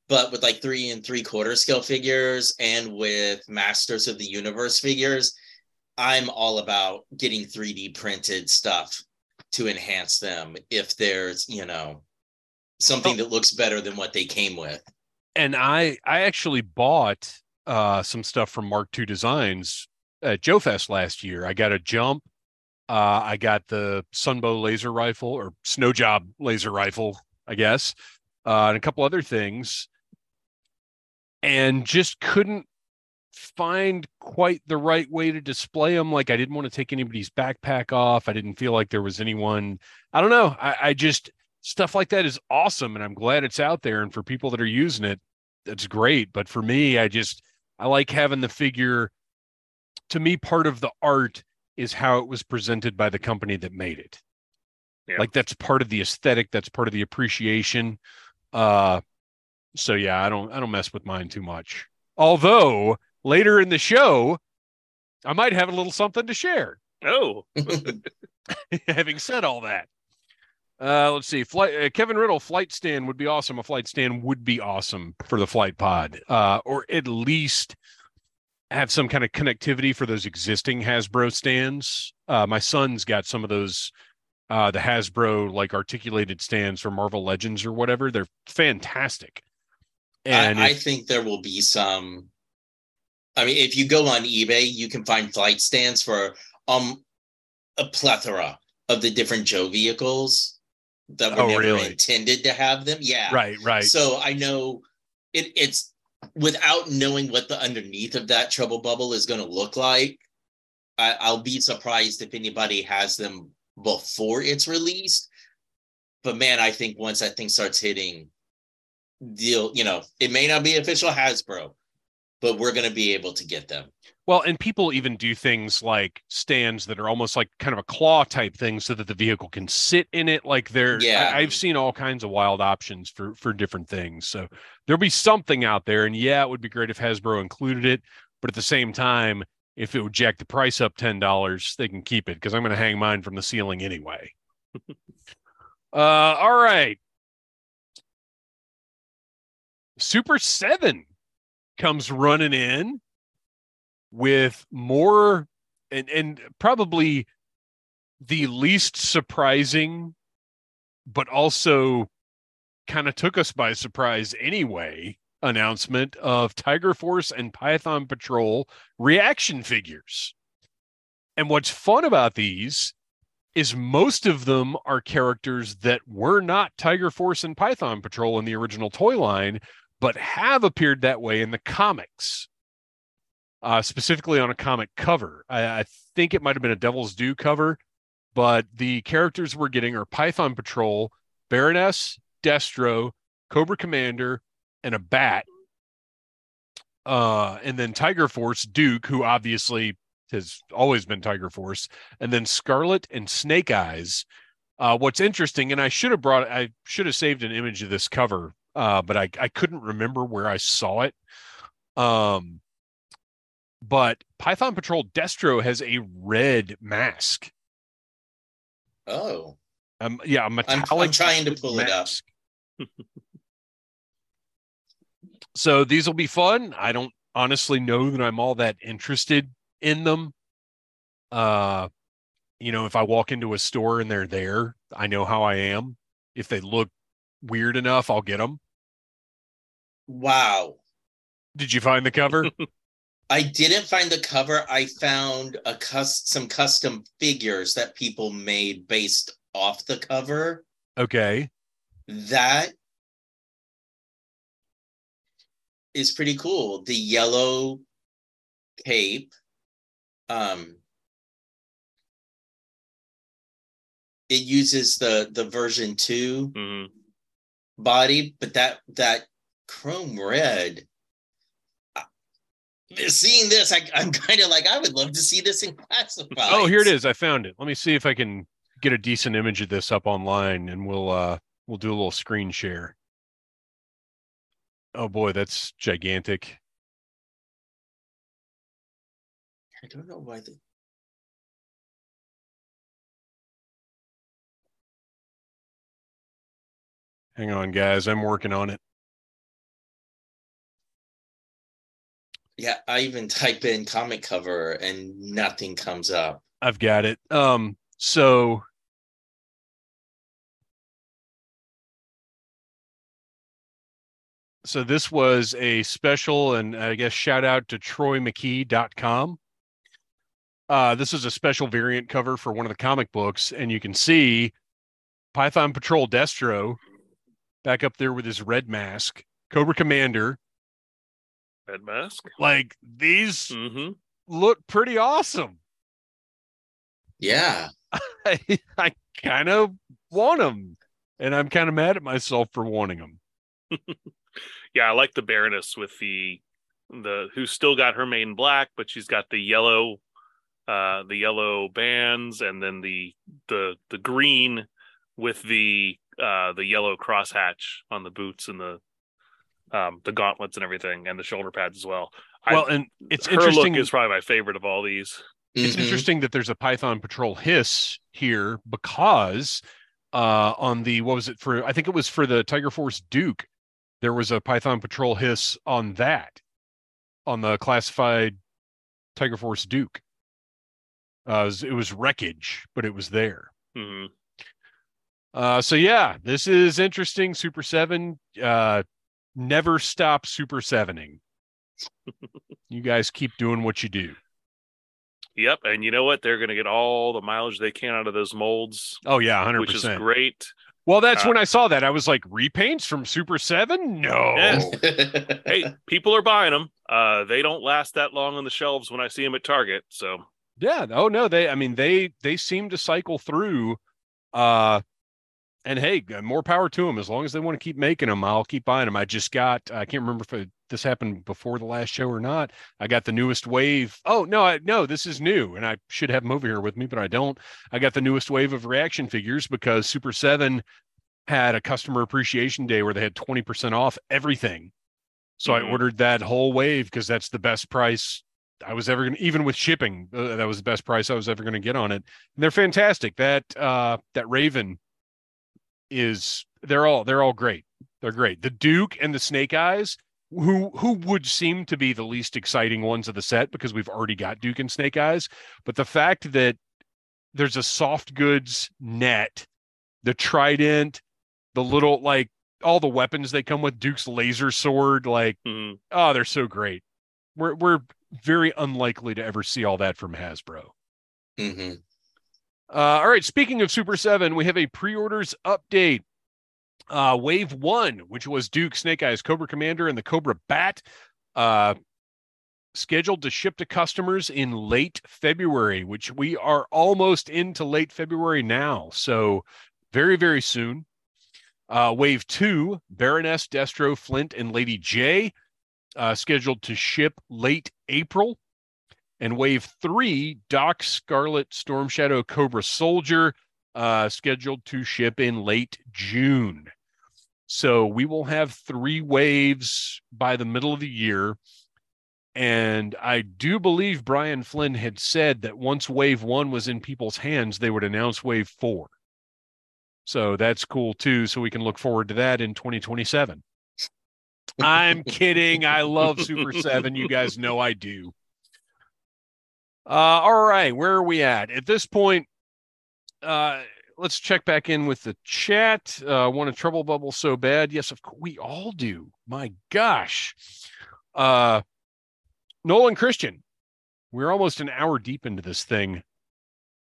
but with like 3 3/4 scale figures and with Masters of the Universe figures, I'm all about getting 3D printed stuff to enhance them if there's, you know, something that looks better than what they came with. And I actually bought some stuff from Mark II Designs at Joe Fest last year. I got a jump. I got the Sunbow laser rifle, or Snowjob laser rifle, I guess, and a couple other things, and just couldn't find quite the right way to display them. Like, I didn't want to take anybody's backpack off. I didn't feel like there was anyone. I don't know. I just, stuff like that is awesome, and I'm glad it's out there. And for people that are using it, that's great. But for me, I like having the figure. To me, part of the art is how it was presented by the company that made it. Yeah. Like, that's part of the aesthetic. That's part of the appreciation. So yeah, I don't mess with mine too much. Although later in the show, I might have a little something to share. Oh, having said all that, Let's see. Kevin Riddle, flight stand would be awesome. A flight stand would be awesome for the flight pod, or at least have some kind of connectivity for those existing Hasbro stands. My son's got some of those, the Hasbro like articulated stands for Marvel Legends or whatever. They're fantastic. And I think there will be some, I mean, if you go on eBay, you can find flight stands for a plethora of the different Joe vehicles that were never intended to have them. Yeah. Right, right. So I know it's without knowing what the underneath of that trouble bubble is going to look like, I'll be surprised if anybody has them before it's released. But man, I think once that thing starts hitting deal, you know, it may not be official Hasbro, but we're going to be able to get them. Well, and people even do things like stands that are almost like kind of a claw type thing so that the vehicle can sit in it. Like they're, yeah. I've seen all kinds of wild options for different things. So there'll be something out there, and yeah, it would be great if Hasbro included it, but at the same time, if it would jack the price up $10, they can keep it because I'm going to hang mine from the ceiling anyway. All right. Super 7 comes running in with more, and probably the least surprising, but also kind of took us by surprise anyway, announcement of Tiger Force and Python Patrol reaction figures. And what's fun about these is most of them are characters that were not Tiger Force and Python Patrol in the original toy line, but have appeared that way in the comics. Specifically on a comic cover. I think it might have been a Devil's Due cover, but the characters we're getting are Python Patrol, Baroness, Destro, Cobra Commander, and a bat. And then Tiger Force, Duke, who obviously has always been Tiger Force, and then Scarlet and Snake Eyes. What's interesting, and I should have saved an image of this cover, but I couldn't remember where I saw it. But Python Patrol Destro has a red mask. Oh. Yeah, a metallic I'm trying to pull mask. It up. So these will be fun. I don't honestly know that I'm all that interested in them. You know, if I walk into a store and they're there, I know how I am. If they look weird enough, I'll get them. Wow. Did you find the cover? I didn't find the cover. I found some custom figures that people made based off the cover. Okay. That is pretty cool. The yellow cape. It uses the version 2 body, but that chrome red. Seeing this, I'm kind of like, I would love to see this in classified. Oh, here it is. I found it. Let me see if I can get a decent image of this up online, and we'll do a little screen share. Oh boy, that's gigantic. I don't know why Hang on, guys. I'm working on it. Yeah, I even type in comic cover and nothing comes up. I've got it. So this was a special, and I guess shout out to TroyMcKee.com. This is a special variant cover for one of the comic books, and you can see Python Patrol Destro back up there with his red mask, Cobra Commander. Red mask. Like these look pretty awesome. Yeah. I kind of want them, and I'm kind of mad at myself for wanting them. Yeah, I like the Baroness with the who's still got her main black, but she's got the yellow bands, and then the green with the yellow crosshatch on the boots and the gauntlets and everything, and the shoulder pads as well. And it's interesting. Her look is probably my favorite of all these. It's interesting that there's a Python Patrol hiss here, because on the, what was it for? I think it was for the Tiger Force Duke. There was a Python Patrol hiss on that, on the classified Tiger Force Duke. It was wreckage, but it was there. Mm-hmm. So yeah, this is interesting. Super 7, never stop Super 7ing. You guys keep doing what you do. Yep, and you know what? They're going to get all the mileage they can out of those molds. Oh yeah, 100%. Which is great. Well, that's when I saw that. I was like, repaints from Super 7? No. Yes. Hey, people are buying them. They don't last that long on the shelves when I see them at Target. So yeah. Oh no, they seem to cycle through. And hey, more power to them. As long as they want to keep making them, I'll keep buying them. I just got, I can't remember if this happened before the last show or not. I got the newest wave. Oh no, no, this is new, and I should have them over here with me, but I don't. I got the newest wave of reaction figures because Super 7 had a customer appreciation day where they had 20% off everything. So I ordered that whole wave because that's the best price I was ever going to, even with shipping, that was the best price I was ever going to get on it. And they're fantastic. That Raven is, they're all great. They're great. The Duke and the Snake Eyes, who would seem to be the least exciting ones of the set because we've already got Duke and Snake Eyes. But the fact that there's a soft goods net, the Trident, the little, like all the weapons they come with, Duke's laser sword, like, oh, they're so great. We're very unlikely to ever see all that from Hasbro. Mm-hmm. All right. Speaking of Super 7, we have a pre-orders update. Wave 1, which was Duke, Snake Eyes, Cobra Commander, and the Cobra Bat, scheduled to ship to customers in late February, which we are almost into late February now. So very, very soon. Wave 2, Baroness, Destro, Flint, and Lady J, scheduled to ship late April. And Wave 3, Doc, Scarlet, Storm Shadow, Cobra Soldier, scheduled to ship in late June. So we will have 3 waves by the middle of the year. And I do believe Brian Flynn had said that once Wave 1 was in people's hands, they would announce Wave 4. So that's cool, too. So we can look forward to that in 2027. I'm kidding. I love Super 7. You guys know I do. All right. Where are we at? At this point, let's check back in with the chat. Want a trouble bubble so bad? Yes, of course. We all do. My gosh. Noel and Christian, we're almost an hour deep into this thing.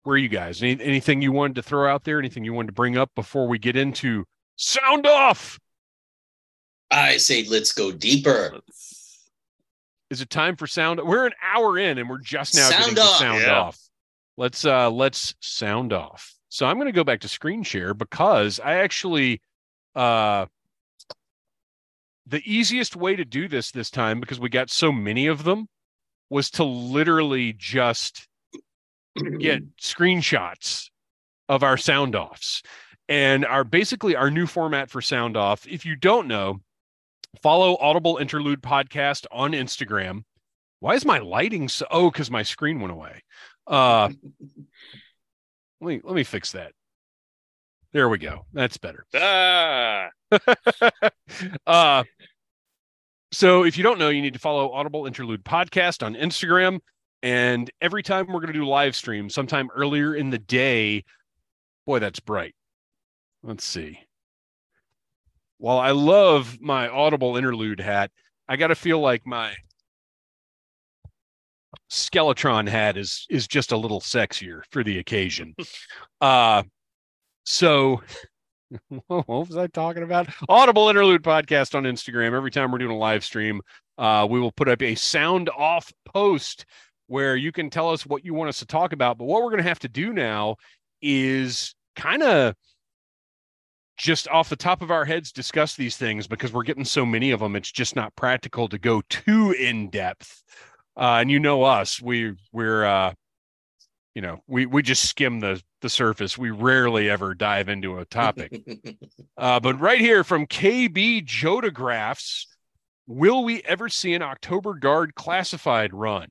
Where are you guys? Anything you wanted to throw out there? Anything you wanted to bring up before we get into Sound Off? I say, let's go deeper. Is it time for sound? We're an hour in and we're just now getting to sound off. Let's sound off. So I'm going to go back to screen share because I actually, the easiest way to do this time, because we got so many of them, was to literally just get screenshots of our sound offs and our new format for sound off. If you don't know, follow Audible Interlude Podcast on Instagram. Why is my lighting so... Oh, because my screen went away. Let me fix that. There we go. That's better. So if you don't know, you need to follow Audible Interlude Podcast on Instagram. And every time we're going to do live stream, sometime earlier in the day... Boy, that's bright. Let's see. While I love my Audible Interlude hat, I got to feel like my Skeletron hat is just a little sexier for the occasion. So what was I talking about? Audible Interlude Podcast on Instagram. Every time we're doing a live stream, we will put up a sound off post where you can tell us what you want us to talk about. But what we're going to have to do now is kind of just off the top of our heads, discuss these things because we're getting so many of them. It's just not practical to go too in depth. And you know us, we just skim the surface. We rarely ever dive into a topic. But right here from KB Jodographs, will we ever see an October Guard classified run?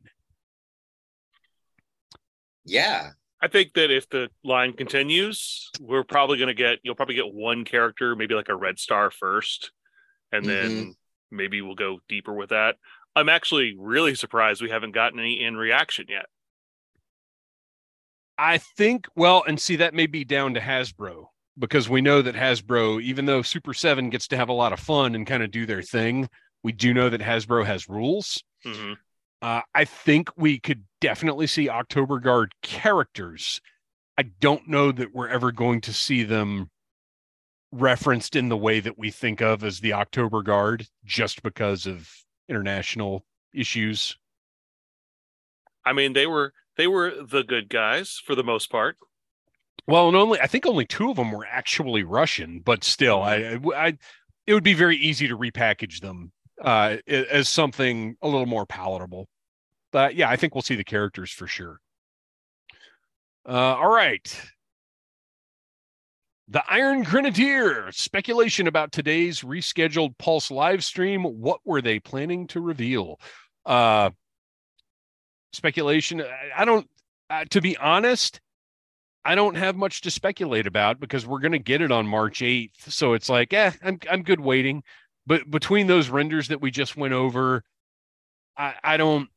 Yeah. I think that if the line continues, we're probably going to get, you'll probably get one character, maybe like a Red Star first, and then maybe we'll go deeper with that. I'm actually really surprised we haven't gotten any in reaction yet. I think, well, and see, that may be down to Hasbro, because we know that Hasbro, even though Super 7 gets to have a lot of fun and kind of do their thing, we do know that Hasbro has rules. Mm-hmm. I think we could definitely see October Guard characters. I don't know that we're ever going to see them referenced in the way that we think of as the October Guard, just because of international issues. I mean, they were the good guys for the most part. Well, and I think only two of them were actually Russian, but still, it would be very easy to repackage them as something a little more palatable. But yeah, I think we'll see the characters for sure. All right. The Iron Grenadier. Speculation about today's rescheduled Pulse live stream. What were they planning to reveal? Speculation. To be honest, I don't have much to speculate about, because we're going to get it on March 8th. So it's like, I'm good waiting. But between those renders that we just went over, I don't,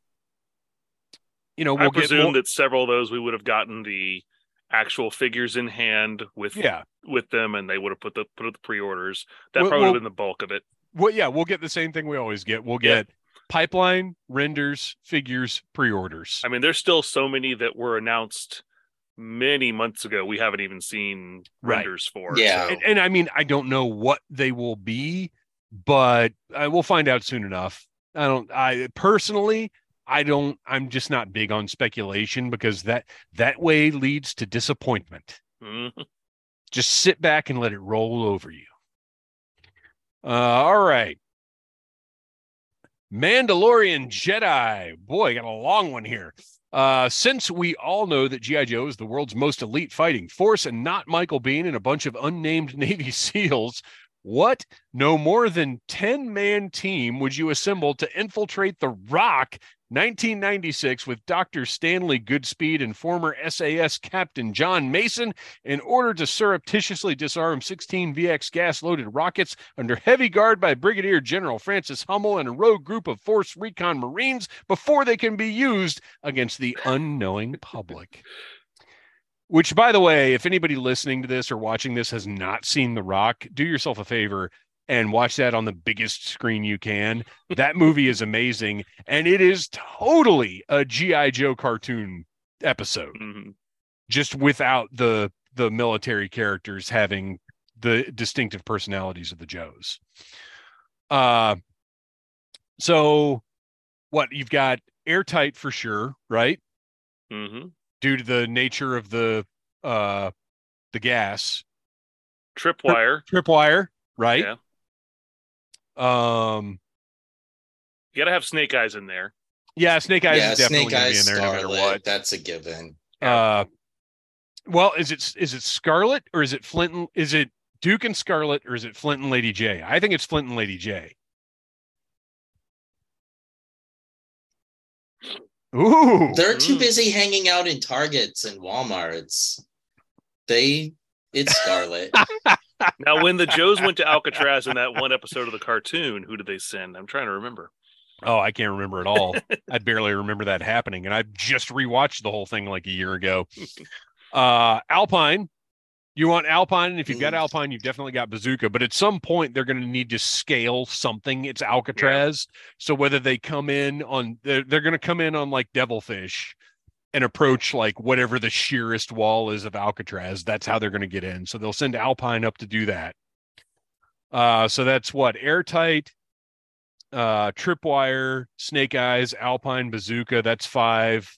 you know, I presume that several of those we would have gotten the actual figures in hand with them, and they would have put up the pre-orders. That probably would have been the bulk of it. Well, yeah, we'll get the same thing we always get. We'll get pipeline, renders, figures, pre-orders. I mean, there's still so many that were announced many months ago we haven't even seen renders for. Yeah, so. And I mean, I don't know what they will be, but we'll find out soon enough. I'm just not big on speculation, because that way leads to disappointment. Mm-hmm. Just sit back and let it roll over you. All right. Mandalorian Jedi. Boy, got a long one here. Since we all know that G.I. Joe is the world's most elite fighting force and not Michael Biehn and a bunch of unnamed Navy SEALs, what no more than 10-man team would you assemble to infiltrate The Rock 1996 with Dr. Stanley Goodspeed and former SAS Captain John Mason in order to surreptitiously disarm 16 VX gas-loaded rockets under heavy guard by Brigadier General Francis Hummel and a rogue group of Force Recon Marines before they can be used against the unknowing public? Which, by the way, if anybody listening to this or watching this has not seen The Rock, do yourself a favor and watch that on the biggest screen you can. That movie is amazing, and it is totally a G.I. Joe cartoon episode, just without the military characters having the distinctive personalities of the Joes. So what you've got, Airtight for sure, right? Mm-hmm. Due to the nature of the gas, tripwire, right? Yeah. You gotta have Snake Eyes in there. Yeah, Snake Eyes is definitely gonna be in there, Scarlet, no matter what. That's a given. Well, is it Scarlet, or is it Flint? And, is it Duke and Scarlet, or is it Flint and Lady J? I think it's Flint and Lady J. Ooh. They're too busy hanging out in Targets and Walmarts. It's Scarlet. Now, when the Joes went to Alcatraz in that one episode of the cartoon, who did they send? I'm trying to remember. Oh, I can't remember at all. I barely remember that happening, and I just rewatched the whole thing like a year ago. Alpine. You want Alpine, and if you've got Alpine, you've definitely got Bazooka. But at some point, they're going to need to scale something. It's Alcatraz. Yeah. So whether they they're going to come in on like Devilfish and approach like whatever the sheerest wall is of Alcatraz. That's how they're going to get in. So they'll send Alpine up to do that. So that's what? Airtight, Tripwire, Snake Eyes, Alpine, Bazooka. That's 5.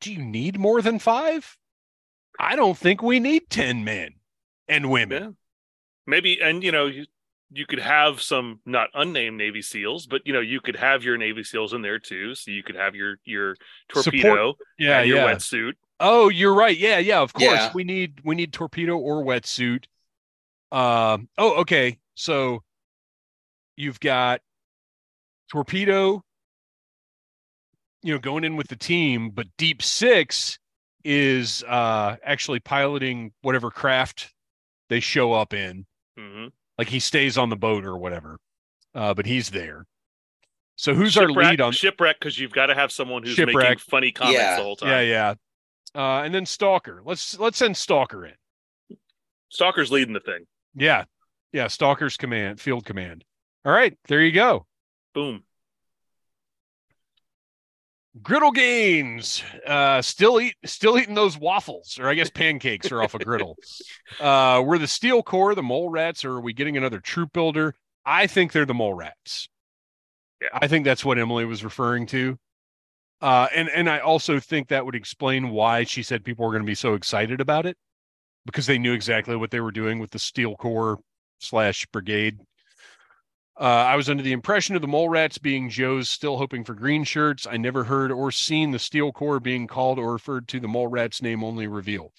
Do you need more than 5? I don't think we need 10 men and women. Yeah. Maybe, and you know, you could have some not unnamed Navy SEALs, but you know, you could have your Navy SEALs in there too. So you could have your torpedo, your wetsuit. Oh, you're right. Yeah. Of course, we need torpedo or wetsuit. Okay. So you've got torpedo, you know, going in with the team, but Deep Six is actually piloting whatever craft they show up in. Mm-hmm. Like he stays on the boat or whatever, but he's there. So who's our lead on Shipwreck? Because you've got to have someone who's making funny comments the whole time. Yeah. And then Stalker. Let's send Stalker in. Stalker's leading the thing. Yeah. Stalker's field command. All right, there you go. Boom. Griddle Gaines, still eating those waffles, or I guess pancakes are off a griddle. We're the Steel Corps, the Mole Rats, or are we getting another troop builder? I think they're the Mole Rats. Yeah. I think that's what Emily was referring to. And I also think that would explain why she said people were going to be so excited about it, because they knew exactly what they were doing with the Steel Corps / brigade. I was under the impression of the Mole Rats being Joes still hoping for green shirts. I never heard or seen the Steel Corps being called or referred to the Mole Rats name only reveal.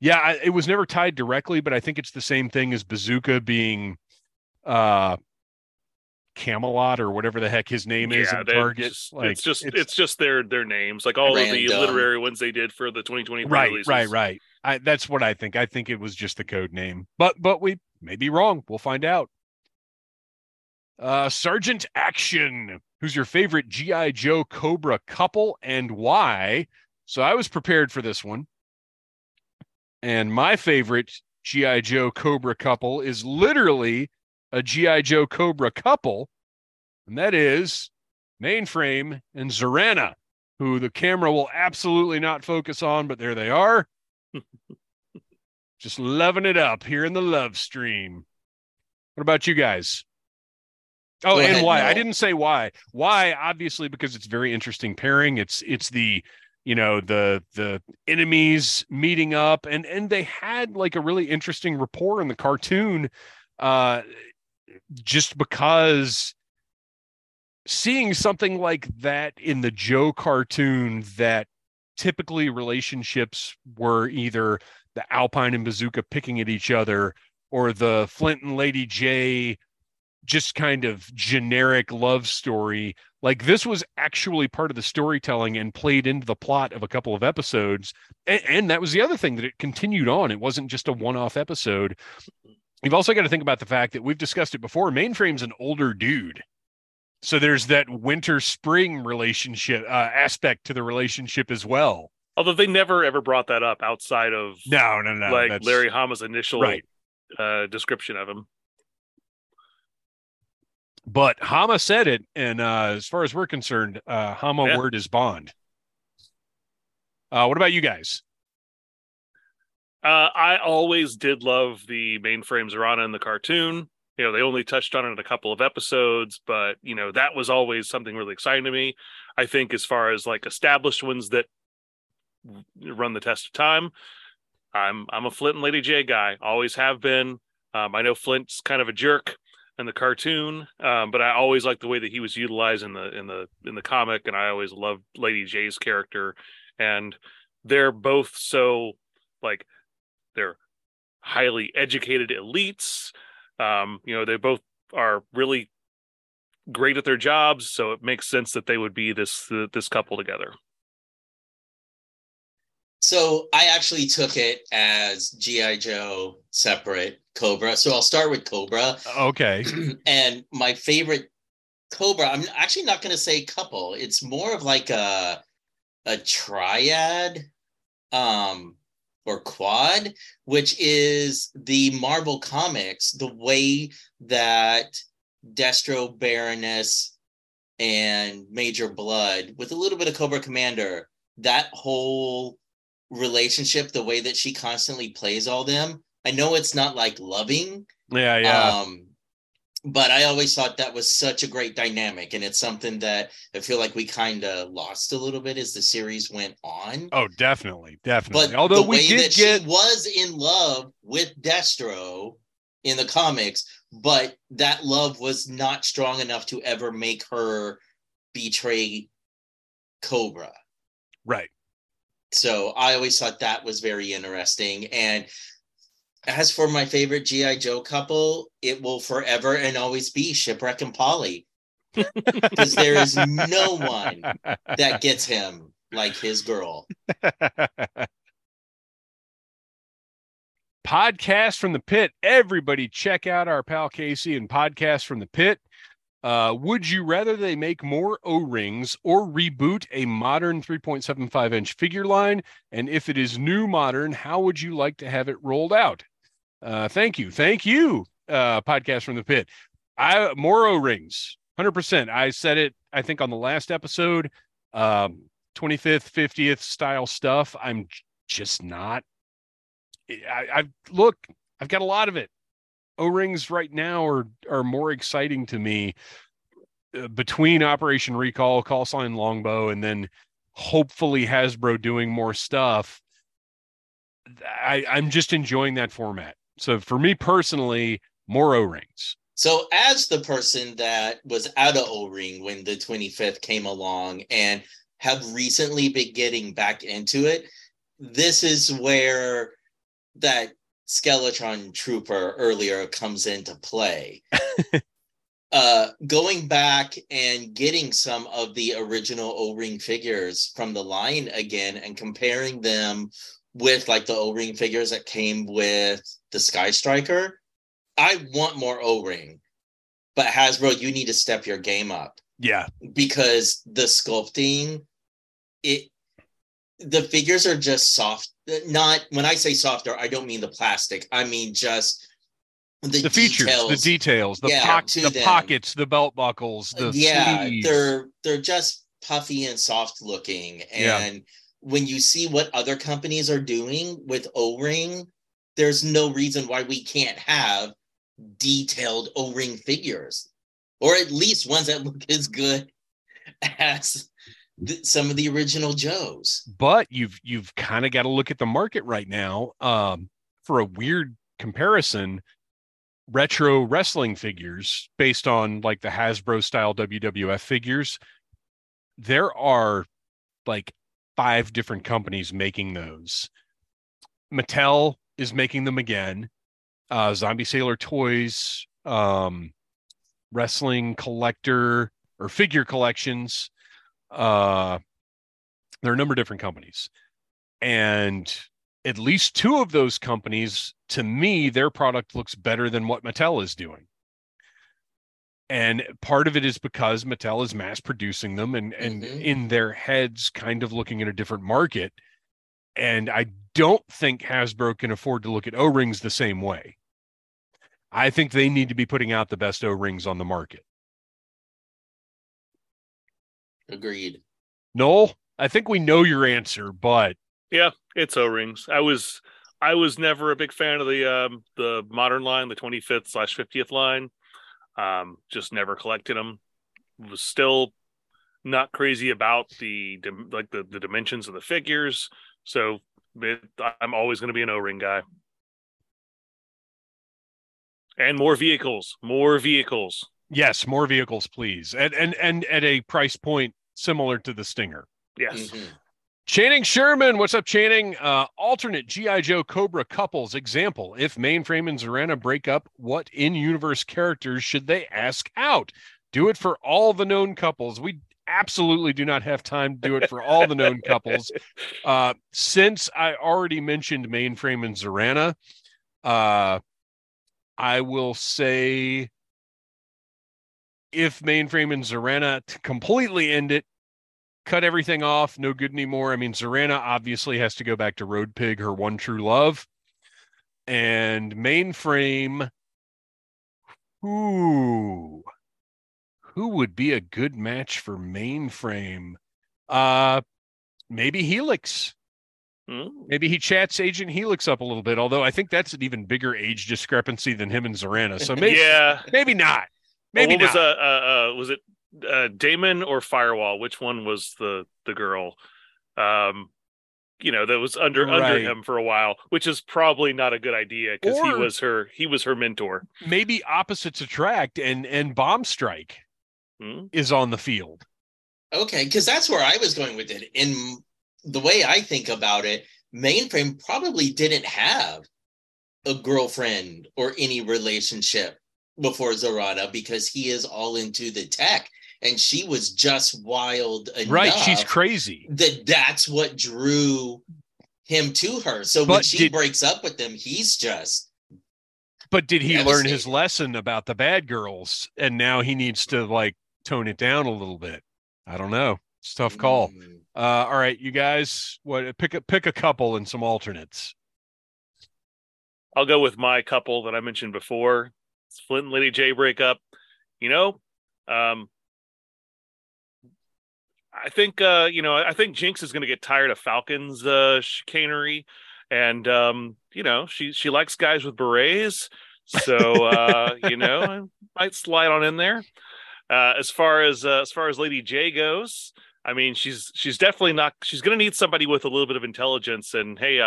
Yeah, it was never tied directly, but I think it's the same thing as Bazooka being Camelot or whatever the heck his name is in Target. It's just their names, like all random. Of the literary ones they did for the 2020 releases. Right. That's what I think. I think it was just the code name, but we may be wrong. We'll find out. Sergeant Action, who's your favorite G.I. Joe Cobra couple and why? So I was prepared for this one. And my favorite G.I. Joe Cobra couple is literally a G.I. Joe Cobra couple. And that is Mainframe and Zarana, who the camera will absolutely not focus on, but there they are. Just loving it up here in the love stream. What about you guys? Oh, go and ahead, why? No. I didn't say why. Why? Obviously, because it's very interesting pairing. It's the, you know, the enemies meeting up, and they had like a really interesting rapport in the cartoon, just because seeing something like that in the Joe cartoon, that typically relationships were either the Alpine and Bazooka picking at each other, or the Flint and Lady J. Just kind of generic love story. Like this was actually part of the storytelling and played into the plot of a couple of episodes. And that was the other thing, that it continued on. It wasn't just a one-off episode. You've also got to think about the fact that we've discussed it before. Mainframe's an older dude. So there's that winter spring relationship aspect to the relationship as well. Although they never ever brought that up outside of no. Like that's... Larry Hama's initial description of him. But Hama said it, and as far as we're concerned, Hama word is bond. What about you guys? I always did love the Mainframe Zarana in the cartoon. You know, they only touched on it in a couple of episodes, but, you know, that was always something really exciting to me. I think as far as, like, established ones that run the test of time, I'm a Flint and Lady J guy. Always have been. I know Flint's kind of a jerk in the cartoon, but I always liked the way that he was utilized in the comic, and I always loved Lady J's character. And they're both so, like, they're highly educated elites. You know, they both are really great at their jobs, so it makes sense that they would be this couple together. So I actually took it as G.I. Joe separate Cobra. So I'll start with Cobra. Okay. And my favorite Cobra, I'm actually not going to say couple. It's more of like a triad or quad, which is the Marvel Comics, the way that Destro, Baroness, and Major Blood, with a little bit of Cobra Commander, that whole relationship, the way that she constantly plays all them. I know it's not like loving, but I always thought that was such a great dynamic, and it's something that I feel like we kind of lost a little bit as the series went on. Oh, definitely. But although the way that she was in love with Destro in the comics, but that love was not strong enough to ever make her betray Cobra. Right. So I always thought that was very interesting. And as for my favorite G.I. Joe couple, it will forever and always be Shipwreck and Polly. because there is no one that gets him like his girl. Podcast from the Pit. Everybody check out our pal Casey and Podcast from the Pit. Would you rather they make more O-rings or reboot a modern 3.75 inch figure line? And if it is new modern, how would you like to have it rolled out? Thank you. Podcast from the Pit. More O-rings, 100%. I said it, I think, on the last episode. 25th, 50th style stuff. I'm just not. I've got a lot of it. O-rings right now are more exciting to me, between Operation Recall, Call Sign Longbow, and then hopefully Hasbro doing more stuff. I'm just enjoying that format. So for me personally, more O-rings. So as the person that was out of O-ring when the 25th came along and have recently been getting back into it, this is where that Skeletron Trooper earlier comes into play. Going back and getting some of the original O-ring figures from the line again and comparing them with like the O-ring figures that came with the Sky Striker. I want more O-ring, but Hasbro, you need to step your game up. Yeah. Because the sculpting, the figures are just soft. Not when I say softer, I don't mean the plastic. I mean just the features, details. The details, the pockets, the belt buckles, the sleeves. They're just puffy and soft looking. And when you see what other companies are doing with O-ring, there's no reason why we can't have detailed O-ring figures, or at least ones that look as good as some of the original Joes. But you've kind of got to look at the market right now, for a weird comparison. Retro wrestling figures based on like the Hasbro style WWF figures, there are like 5 different companies making those. Mattel is making them again. Zombie Sailor Toys, Wrestling Collector or Figure Collections. There are a number of different companies, and at least 2 of those companies, to me, their product looks better than what Mattel is doing. And part of it is because Mattel is mass producing them and in their heads kind of looking at a different market. And I don't think Hasbro can afford to look at O-rings the same way. I think they need to be putting out the best O-rings on the market. Agreed. Noel, I think we know your answer, but yeah, it's O-rings. I was never a big fan of the modern line, the 25th/50th line. Just never collected them. Was still not crazy about the dimensions of the figures. So I'm always going to be an O-ring guy. And more vehicles. Yes, more vehicles, please. And at a price point similar to the Stinger. Yes. Mm-hmm. Channing Sherman. What's up, Channing? Alternate G.I. Joe Cobra couples. Example, if Mainframe and Zarana break up, what in-universe characters should they ask out? Do it for all the known couples. We absolutely do not have time to do it for all the known couples. Since I already mentioned Mainframe and Zarana, I will say, if Mainframe and Zarana, to completely end it, cut everything off, no good anymore. I mean, Zarana obviously has to go back to Road Pig, her one true love. And Mainframe, who would be a good match for Mainframe? Maybe Helix. Maybe he chats Agent Helix up a little bit, although I think that's an even bigger age discrepancy than him and Zarana. So maybe maybe not. Maybe not. Was it Damon or Firewall? Which one was the girl? That was under him for a while, which is probably not a good idea because he was her mentor. Maybe opposites attract, and Bomb Strike is on the field. Okay, because that's where I was going with it. In the way I think about it, Mainframe probably didn't have a girlfriend or any relationship before Zarana because he is all into the tech. and she was just wild enough. Right, she's crazy. That's what drew him to her. So when she breaks up with him, he's just... But did he learn his lesson about the bad girls, and now he needs to, like, tone it down a little bit? I don't know. It's a tough call. All right, you guys, pick a couple and some alternates. I'll go with my couple that I mentioned before. It's Flint and Lady J break up. You know, I think I think Jinx is going to get tired of Falcon's chicanery, and she likes guys with berets, so I might slide on in there. As far as Lady J goes, I mean, she's definitely not. She's going to need somebody with a little bit of intelligence. And hey,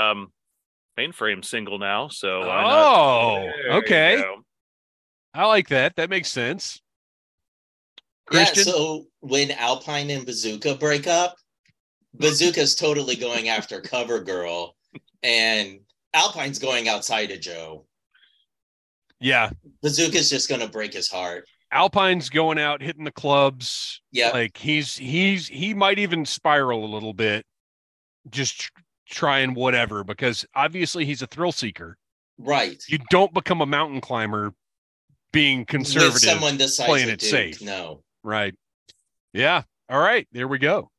Mainframe's single now, so okay. I like that. that makes sense. Christian? Yeah, so when Alpine and Bazooka break up, Bazooka's totally going after Cover Girl, and Alpine's going outside of Joe. Yeah. Bazooka's just going to break his heart. Alpine's going out, hitting the clubs. Yeah. Like, he might even spiral a little bit, just trying whatever, because obviously he's a thrill seeker. Right. You don't become a mountain climber being conservative, with someone the size playing of it Duke, safe. No. Right. Yeah. All right. There we go.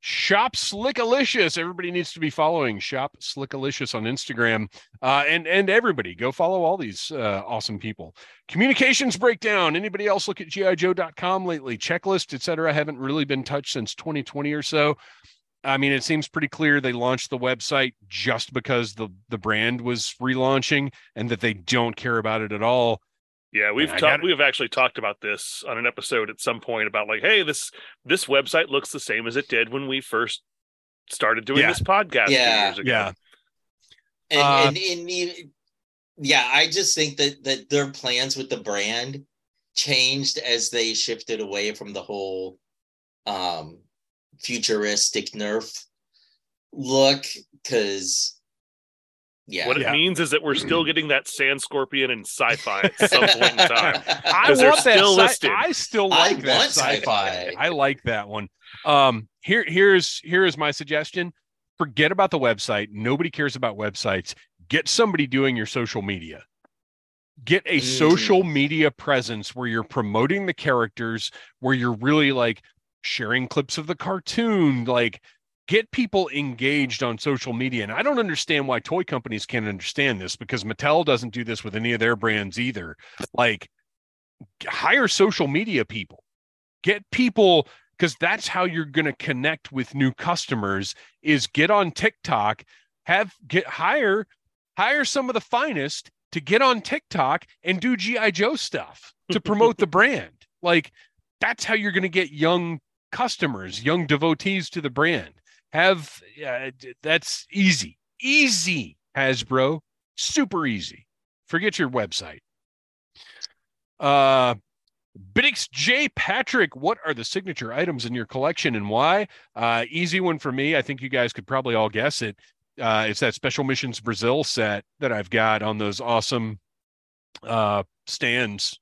Shop Slickalicious. Everybody needs to be following Shop Slickalicious on Instagram. And everybody go follow all these awesome people. Communications breakdown. Anybody else look at GIJoe.com lately? Checklist, etc. Haven't really been touched since 2020 or so. I mean, it seems pretty clear they launched the website just because the brand was relaunching, and that they don't care about it at all. Yeah, we've actually talked about this on an episode at some point about, like, hey, this website looks the same as it did when we first started doing this podcast 2 years ago. Yeah. I just think that their plans with the brand changed as they shifted away from the whole futuristic Nerf look, because what it means is that we're still getting that Sand Scorpion and Sci-Fi at some point in time. I want that still listed. I still like that Sci-Fi. I like that one. Here's my suggestion. Forget about the website. Nobody cares about websites. Get somebody doing your social media. Get a social media presence where you're promoting the characters, where you're really, like, sharing clips of the cartoon, like, get people engaged on social media. And I don't understand why toy companies can't understand this, because Mattel doesn't do this with any of their brands either. Like, hire social media people, get people, because that's how you're going to connect with new customers, is get on TikTok, hire some of the finest to get on TikTok and do G.I. Joe stuff to promote the brand. Like, that's how you're going to get young customers, young devotees to the brand. That's easy, Hasbro, super easy. Forget your website. Biddix J. Patrick, what are the signature items in your collection and why? Easy one for me. I think you guys could probably all guess it. It's that Special Missions Brazil set that I've got on those awesome stands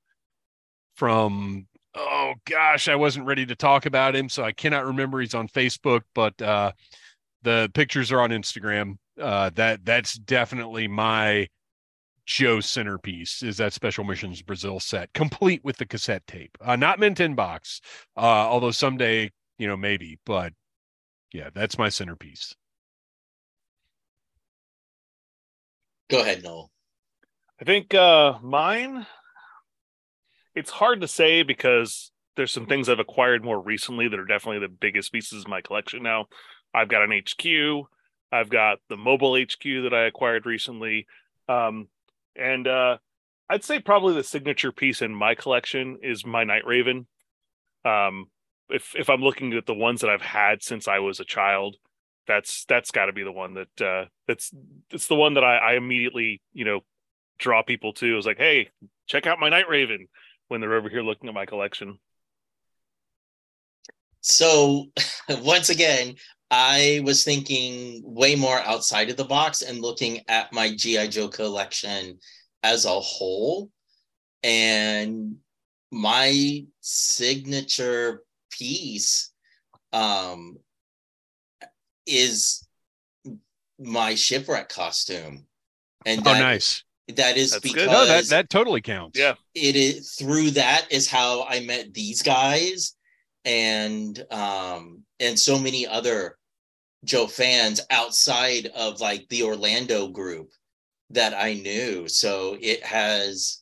from... Oh, gosh, I wasn't ready to talk about him, so I cannot remember. He's on Facebook, but the pictures are on Instagram. That's definitely my Joe centerpiece, is that Special Missions Brazil set, complete with the cassette tape. Not mint in box, although someday, maybe. But, yeah, that's my centerpiece. Go ahead, Noel. I think mine... It's hard to say because there's some things I've acquired more recently that are definitely the biggest pieces of my collection now. I've got an HQ. I've got the mobile HQ that I acquired recently. And I'd say probably the signature piece in my collection is my Night Raven. If I'm looking at the ones that I've had since I was a child, that's got to be the one that it's the one that I immediately, draw people to. It was like, hey, check out my Night Raven, when they're over here looking at my collection. So, once again, I was thinking way more outside of the box and looking at my G.I. Joe collection as a whole. And my signature piece is my Shipwreck costume. And that, nice. That is because no, that totally counts. Yeah. It is through that is how I met these guys and so many other Joe fans outside of like the Orlando group that I knew. So it has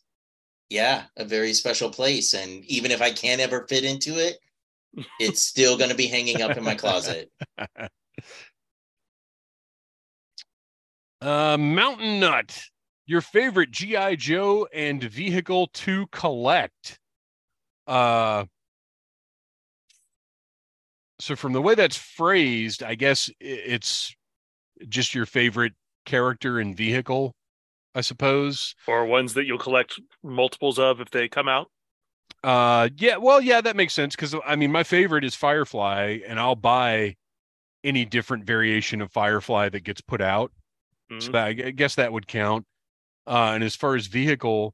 a very special place. And even if I can't ever fit into it, it's still going to be hanging up in my closet. Mountain Nut, your favorite G.I. Joe and vehicle to collect. So from the way that's phrased, I guess it's just your favorite character and vehicle, I suppose. Or ones that you'll collect multiples of if they come out. That makes sense. Because, I mean, my favorite is Firefly, and I'll buy any different variation of Firefly that gets put out. Mm-hmm. So that, I guess that would count. And as far as vehicle,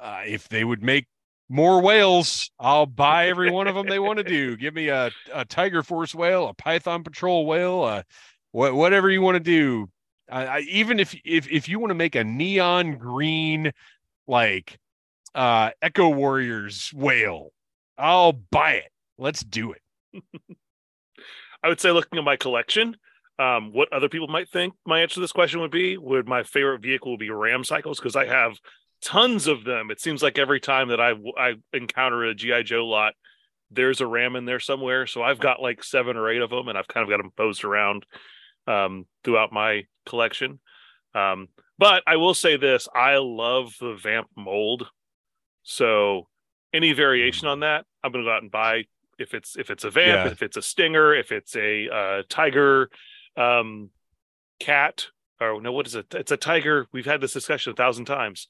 if they would make more whales, I'll buy every one of them they want to do. Give me a Tiger Force whale, a Python Patrol whale, whatever you want to do. I even if you want to make a neon green, like Echo Warriors whale, I'll buy it. Let's do it. I would say, looking at my collection, what other people might think my answer to this question would my favorite vehicle be Ram Cycles, because I have tons of them. It seems like every time that I encounter a G.I. Joe lot, there's a Ram in there somewhere. So I've got like 7 or 8 of them, and I've kind of got them posed around throughout my collection. But I will say this, I love the Vamp mold. So any variation on that, I'm going to go out and buy. If it's a Vamp, if it's a Stinger, if it's a Tiger Cat, or no, what is it? It's a Tiger. We've had this discussion 1,000 times.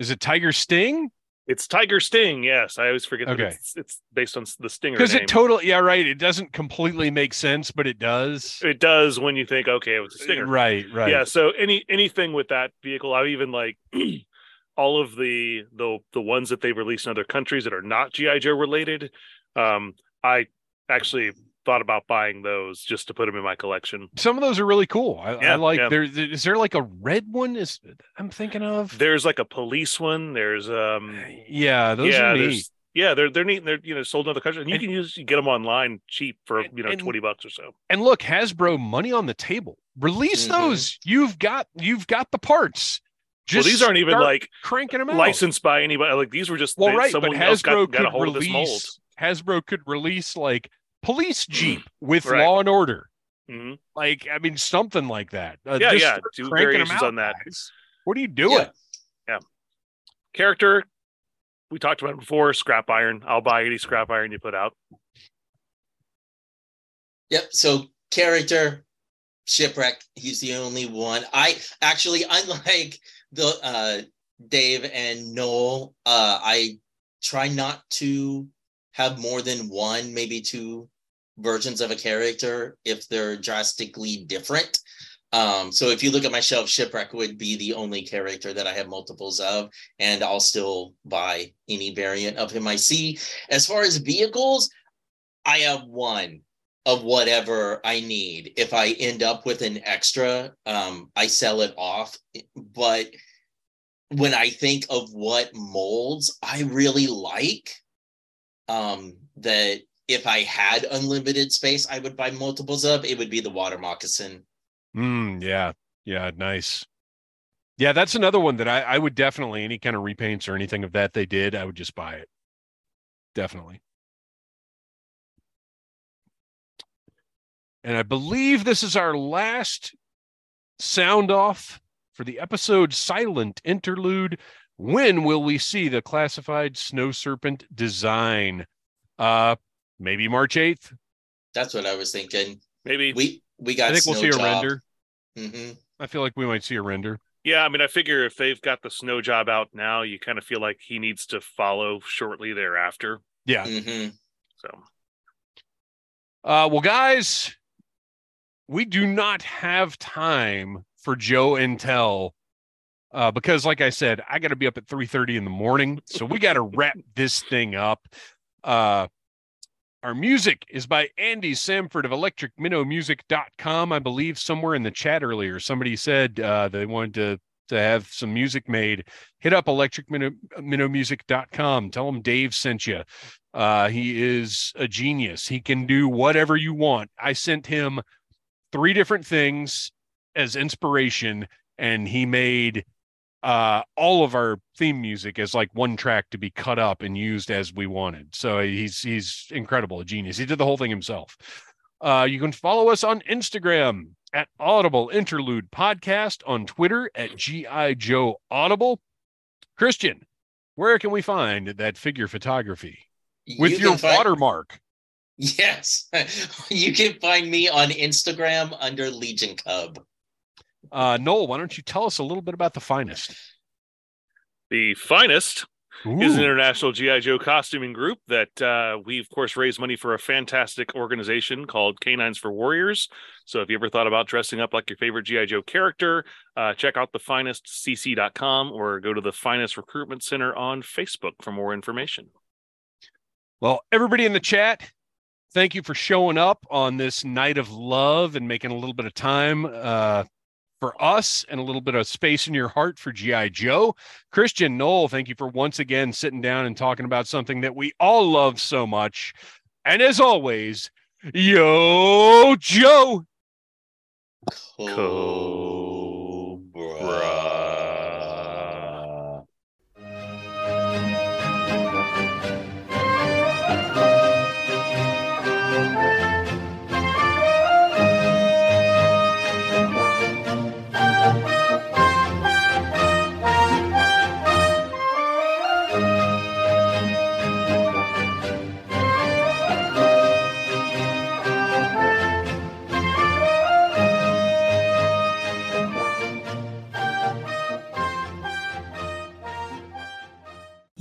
Is it Tiger Sting? It's Tiger Sting. Yes, I always forget. Okay, that it's based on the Stinger because it totally. Yeah, right. It doesn't completely make sense, but it does. It does when you think, okay, it was a Stinger. Right. Yeah. So anything with that vehicle, I even like all of the ones that they released in other countries that are not G.I. Joe related. I actually thought about buying those just to put them in my collection. Some of those are really cool. I like. Yeah. Is there like a red one? Is I'm thinking of. There's like a police one. There's those are neat. Yeah, they're neat. And they're sold in other countries, and you can get them online cheap for $20 or so. And look, Hasbro, money on the table. Release those. You've got the parts. Just these aren't even like cranking them out, licensed by anybody. Like these were just someone else got a hold of this mold. Hasbro could release like police Jeep with Law and Order. Mm-hmm. Like, I mean, something like that. Two variations on that. Guys. What are you doing? Yeah. Character, we talked about it before, Scrap Iron. I'll buy any Scrap Iron you put out. Yep. So character, Shipwreck, he's the only one. I actually, unlike the Dave and Noel, I try not to have more than one, maybe two versions of a character if they're drastically different. So if you look at my shelf, Shipwreck would be the only character that I have multiples of, and I'll still buy any variant of him I see. As far as vehicles, I have one of whatever I need. If I end up with an extra, I sell it off. But when I think of what molds I really like, that if I had unlimited space, I would buy multiples of, it would be the water moccasin. Nice. Yeah, that's another one that I would definitely, any kind of repaints or anything of that they did, I would just buy it. Definitely. And I believe this is our last sound off for the episode, Silent Interlude. When will we see the classified snow serpent design? Maybe March 8th. That's what I was thinking. Maybe we got. I think we'll see a render. Mm-hmm. I feel like we might see a render. Yeah, I mean, I figure if they've got the Snowjob out now, you kind of feel like he needs to follow shortly thereafter. Yeah. Mm-hmm. So, well, guys, we do not have time for Joe and Tell because like I said, I got to be up at 3:30 in the morning. So we got to wrap this thing up. Our music is by Andy Samford of electricminnowmusic.com. I believe somewhere in the chat earlier, somebody said they wanted to have some music made. Hit up electricminnowmusic.com. Tell them Dave sent you. He is a genius. He can do whatever you want. I sent him 3 different things as inspiration, and he made all of our theme music as like one track to be cut up and used as we wanted. So he's incredible, a genius. He did the whole thing himself. You can follow us on Instagram at Audible Interlude Podcast, on Twitter at G.I. Joe Audible. Christian, where can we find that figure photography with your watermark? Yes, you can find me on Instagram under Legion Cub. Noel, why don't you tell us a little bit about The Finest? The Finest is an international G.I. Joe costuming group that we, of course, raise money for a fantastic organization called Canines for Warriors. So if you ever thought about dressing up like your favorite G.I. Joe character, check out thefinestcc.com or go to the Finest Recruitment Center on Facebook for more information. Well, everybody in the chat, thank you for showing up on this night of love and making a little bit of time for us and a little bit of space in your heart for G.I. Joe. Christian, Noel, thank you for once again sitting down and talking about something that we all love so much. And as always, yo, Joe. Cobra.